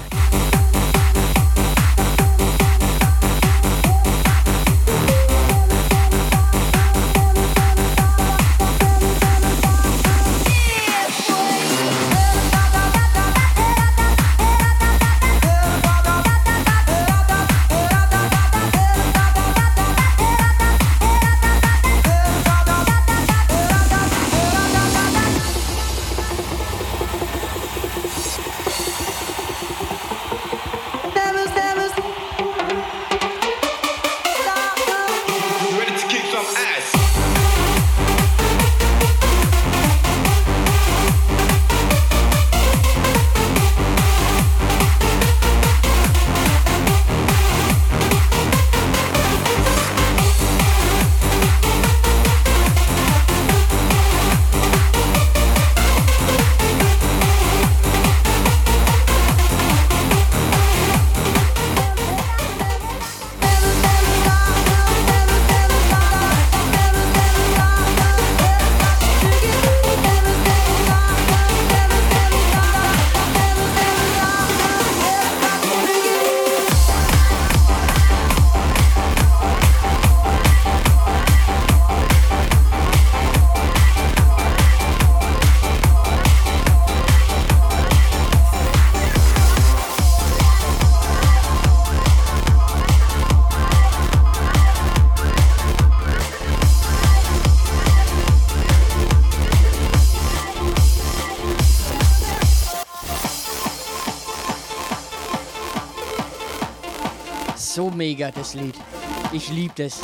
So mega das Lied. Ich liebe das.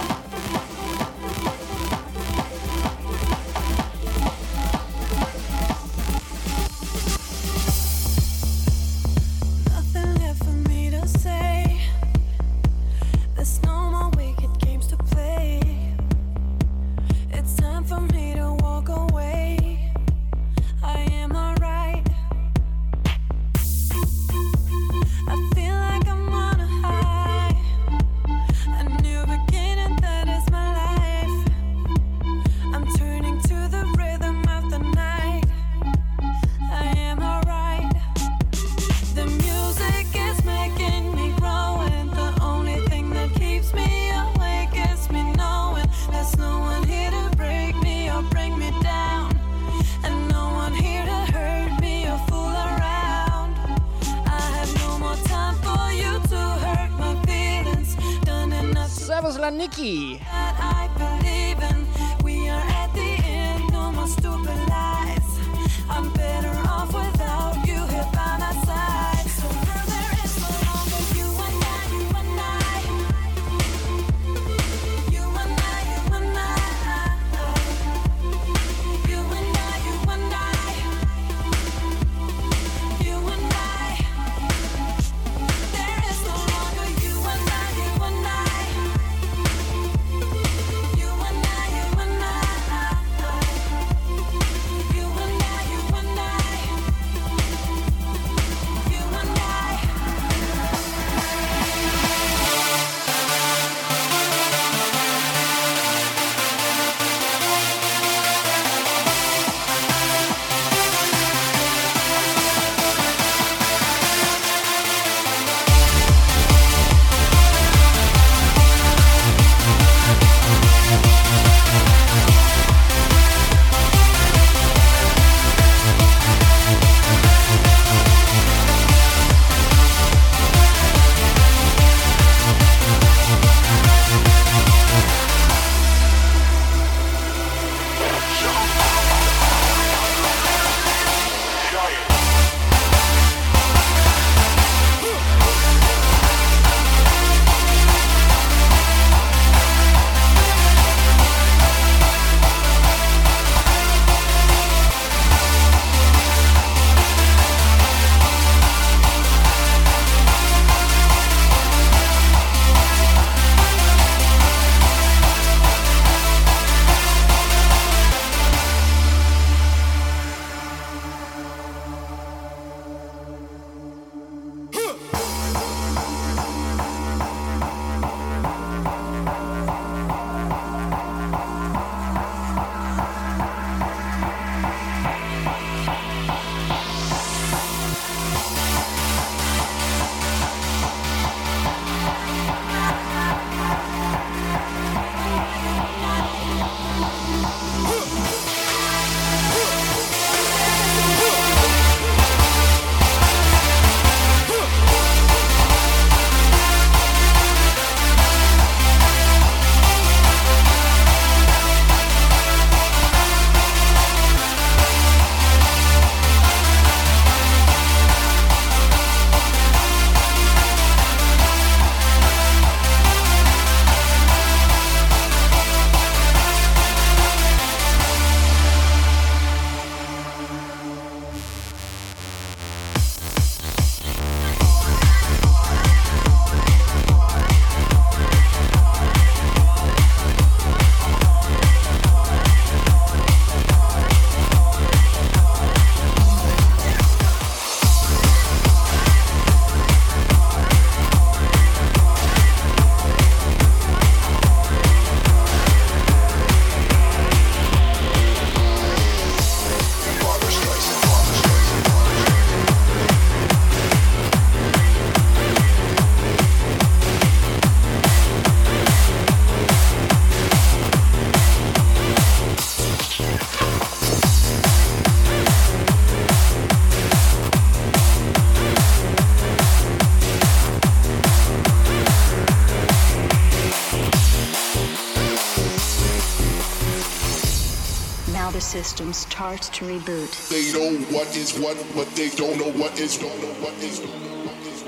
system starts to reboot. They know what is what, but they don't know what is, don't know what is, don't know what is.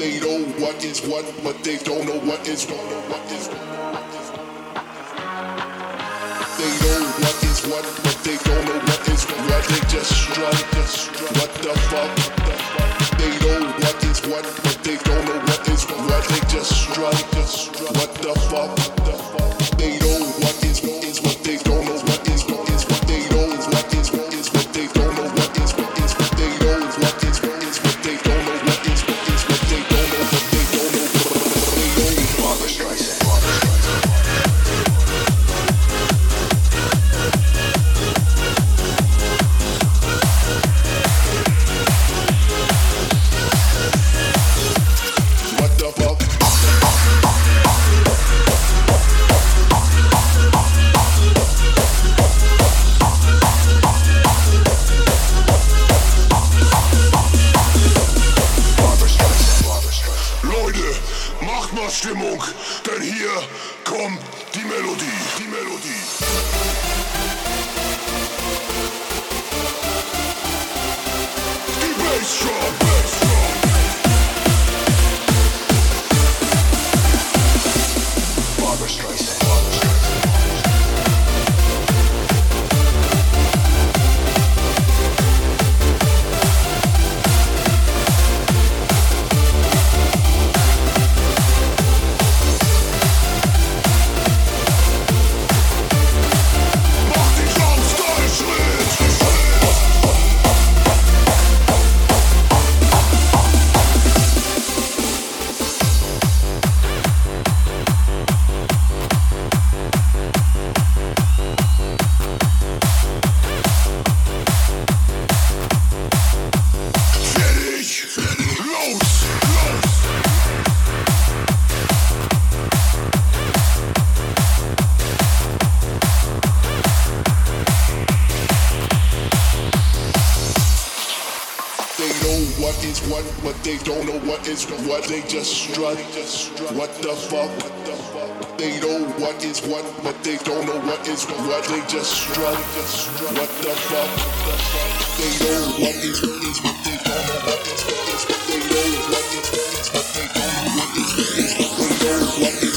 They know what is what, but they don't know what is, don't know what is, don't know what is. They know what is what, but they don't know what is what. They just strut, what the fuck? They know what is what, but they don't know what is what. They just strut, what the fuck? They know what is what is what they don't know what is what is what they know is what is what is what they don't know what is what is what they know is what is what is what they don't know what is what is what they don't know what they don't know what they don't know. Counter-Strike. Stimmung, denn hier kommt die Melodie, die Melodie. Die Bassdrum. They don't know what is what, they just strut, what the fuck? They know what is what, but they don't know what is what, they just strut, what the fuck? They know what is what is what they don't know what is what is what they know is what is what is what they don't know what is what is what they know what is what is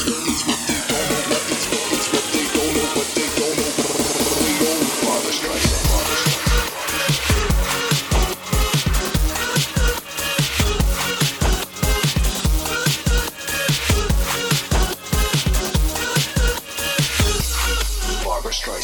what they don't know what is what is what they don't know what they don't know what they know Father Strike.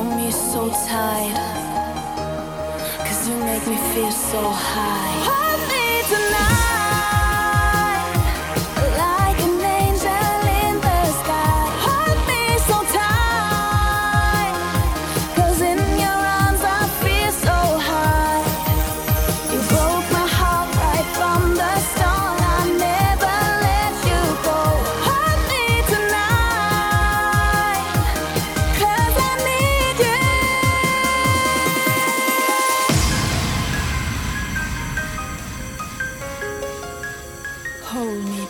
hold me so tight, 'cause you make me feel so high. Hold me tonight, like an angel in the sky. Hold me so tight, 'cause in your arms I feel so high. You broke my heart right from the start. I never let you go. Hold me tonight, 'cause I need you. Hold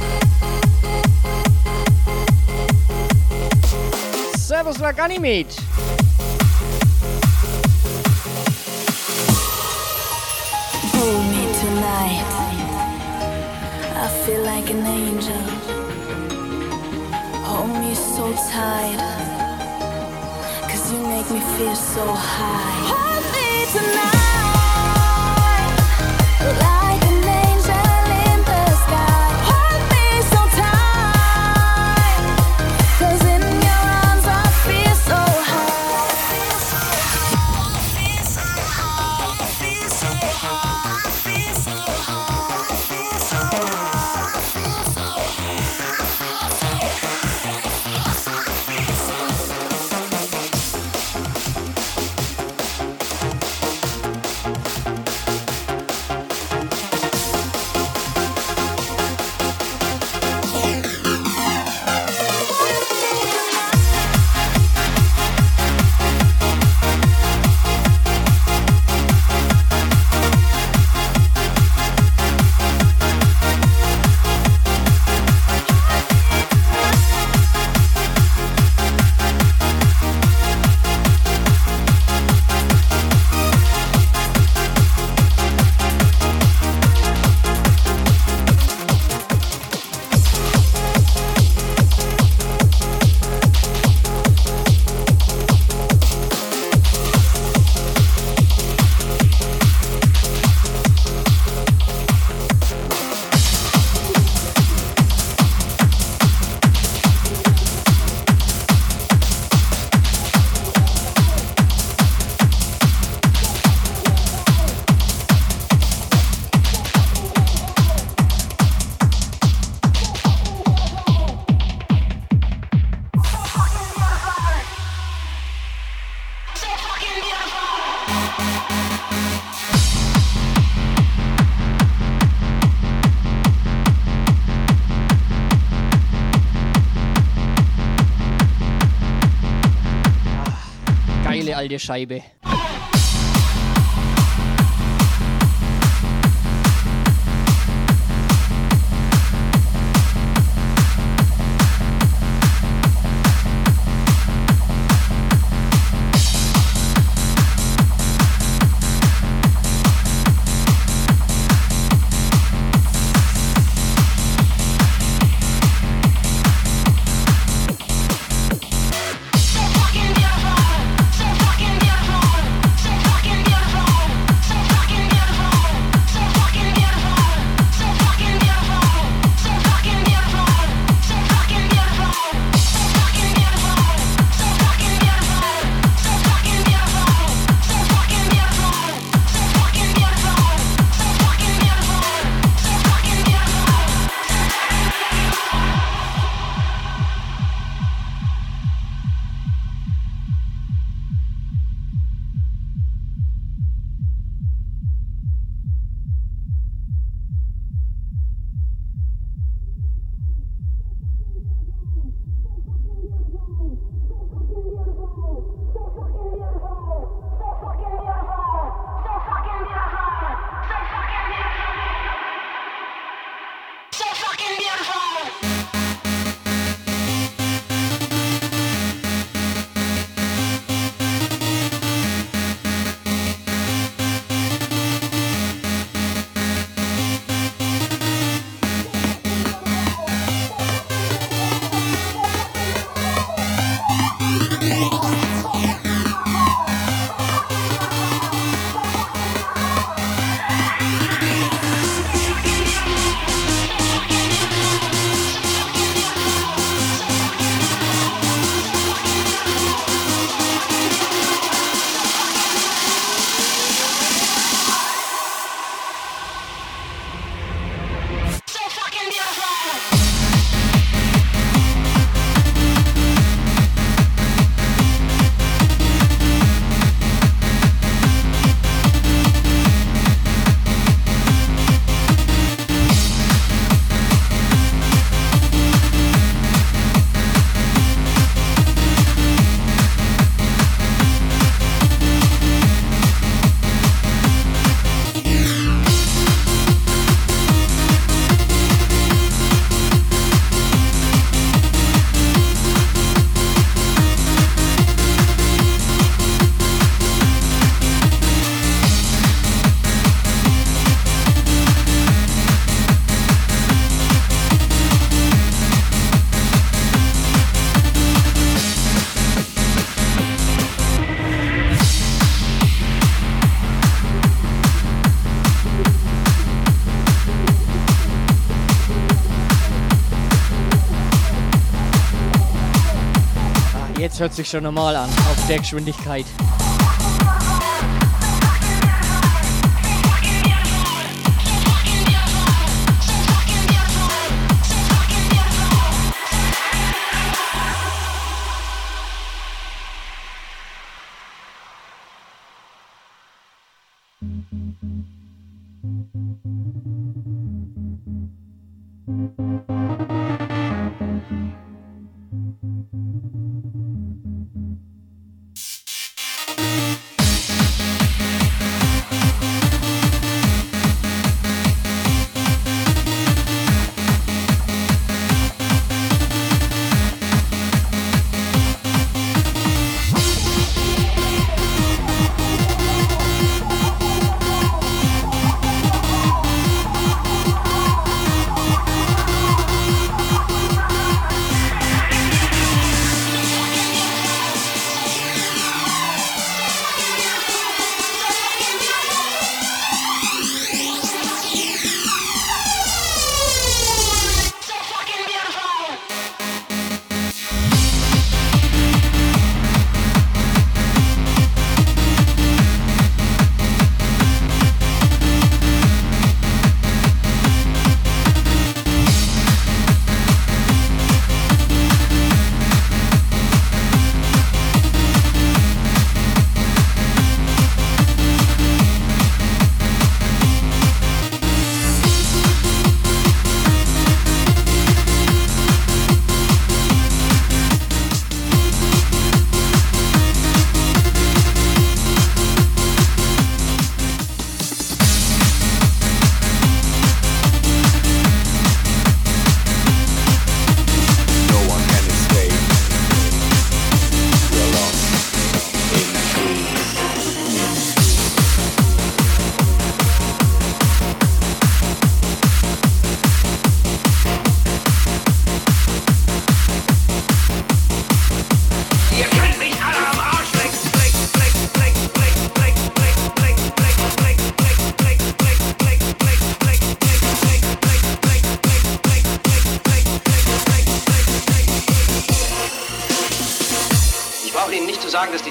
me tonight. Servus la Ganymede. Hold me tonight. I feel like an angel. Hold me so tight, 'cause you make me feel so high. Hold me tonight, like an angel in the sky. Hold me so tight, 'cause in your arms I feel so high. Geile alte Scheibe. Say fucking beautiful. Jetzt hört sich schon normal an, auf der Geschwindigkeit.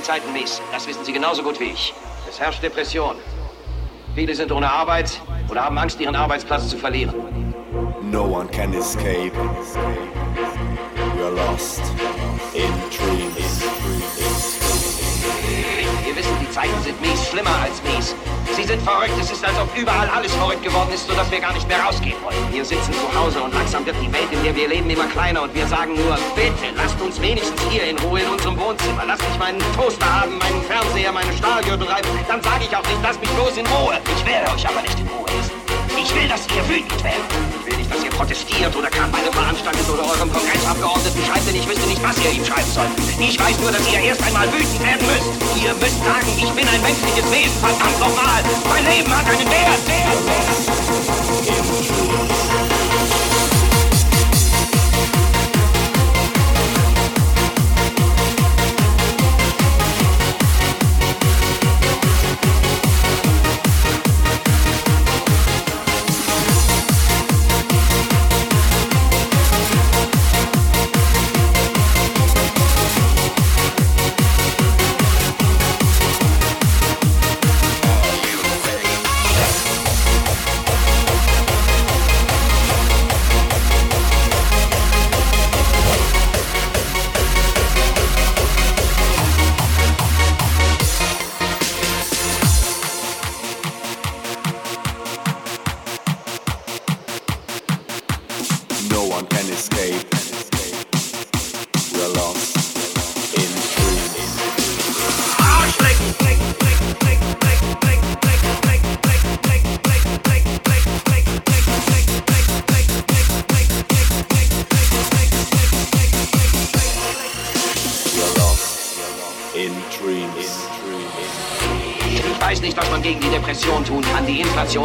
Zeiten mies. Das wissen Sie genauso gut wie ich. Es herrscht Depression. Viele sind ohne Arbeit oder haben Angst, ihren Arbeitsplatz zu verlieren. No one can escape. You're lost in dreams. Wir wissen, die Zeiten sind mies, schlimmer als mies. Sie sind verrückt. Es ist, als ob überall alles verrückt geworden ist, sodass wir gar nicht mehr rausgehen wollen. Wir sitzen zu Hause und langsam wird die Welt, in der wir leben, immer kleiner. Und wir sagen nur, bitte, lasst uns wenigstens hier in Ruhe in unserem Wohnzimmer. Lasst mich meinen Toaster haben, meinen Fernseher, meine Stahlgürtel reiben. Dann sage ich auch nicht, lasst mich bloß in Ruhe. Ich will euch aber nicht in Ruhe lassen. Ich will, dass ihr wütend werdet. Ich will nicht, dass ihr protestiert oder gerade meine veranstaltet oder eurem Kongressabgeordneten schreibt, denn ich wüsste nicht, was ihr ihm schreiben sollt. Ich weiß nur, dass ihr erst einmal wütend werden müsst. Ihr müsst sagen, ich bin ein menschliches Wesen, verdammt nochmal. Mein Leben hat einen Wert.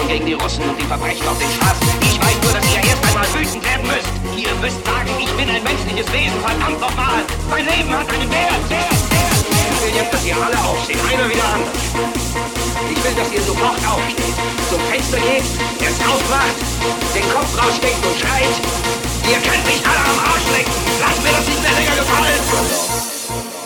Gegen die Russen und die Verbrechen auf den Straßen. Ich weiß nur, dass ihr erst einmal wütend werden müsst. Ihr müsst sagen, ich bin ein menschliches Wesen, verdammt nochmal. Mein Leben hat einen Wert. Ich will jetzt, dass ihr alle aufsteht, einer wieder anders. Ich will, dass ihr sofort aufsteht, zum Fenster geht, erst aufwacht, den Kopf raussteckt und schreit. Ihr könnt mich alle am Arsch lecken. Lasst mir das nicht mehr länger gefallen.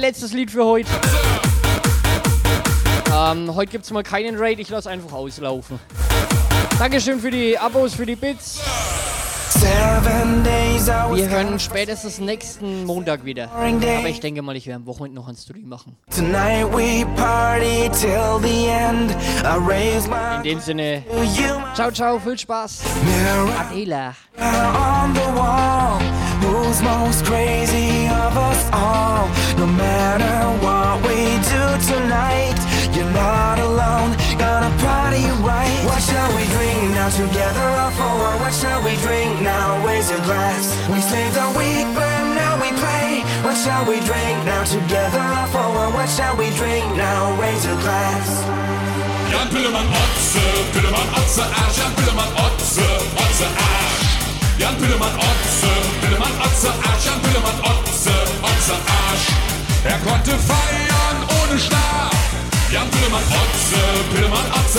mein letztes Lied für heute. Heute gibt's mal keinen Raid, ich lass einfach auslaufen. Dankeschön für die Abos, für die Bits. Wir hören spätestens nächsten Montag wieder. Aber ich denke mal, ich werde am Wochenende noch einen Stream machen. In dem Sinne, ciao, ciao, viel Spaß. Adela. Who's most crazy of us all? No matter what we do tonight, you're not alone, gonna party right. What shall we drink now, together or for? What shall we drink now, raise your glass. We saved the week but now we play. What shall we drink now, together or for? What shall we drink now, raise your glass. Jan Pillemann Otze, Arsch. Jan Pillemann Otze, Otze, Arsch. Jan Pillemann Otze, Arsch, Jan Pillemann Otze, Otze, Arsch. Er konnte feiern ohne Schlaf. Jan Pillemann Otze,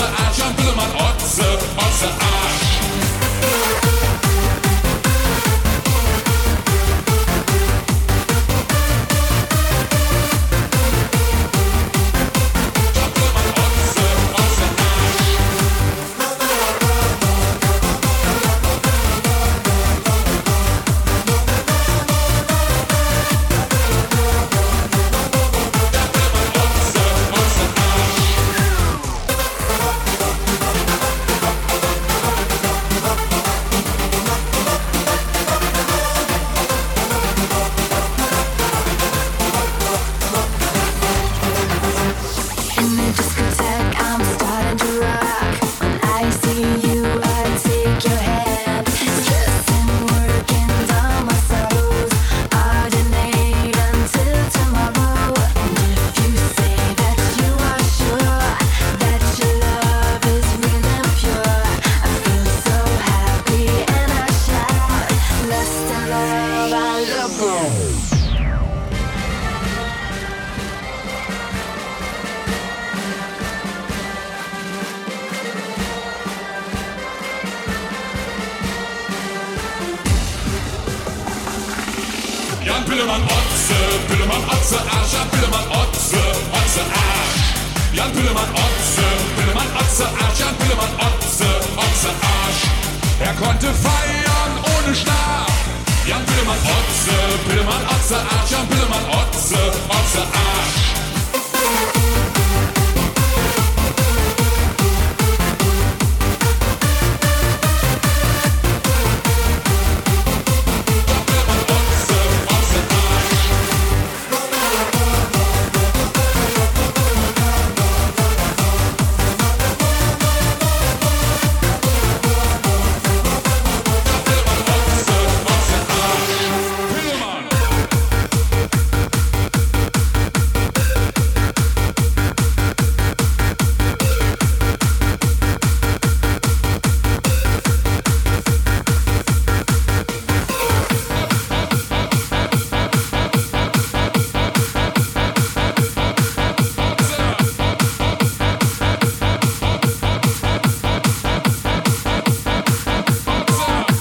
Arsch, Jan Pillemann Otze, Otze, Arsch. Jan Pillemann Otze, Arsch, Jan Pillemann Otze, Otze, Arsch.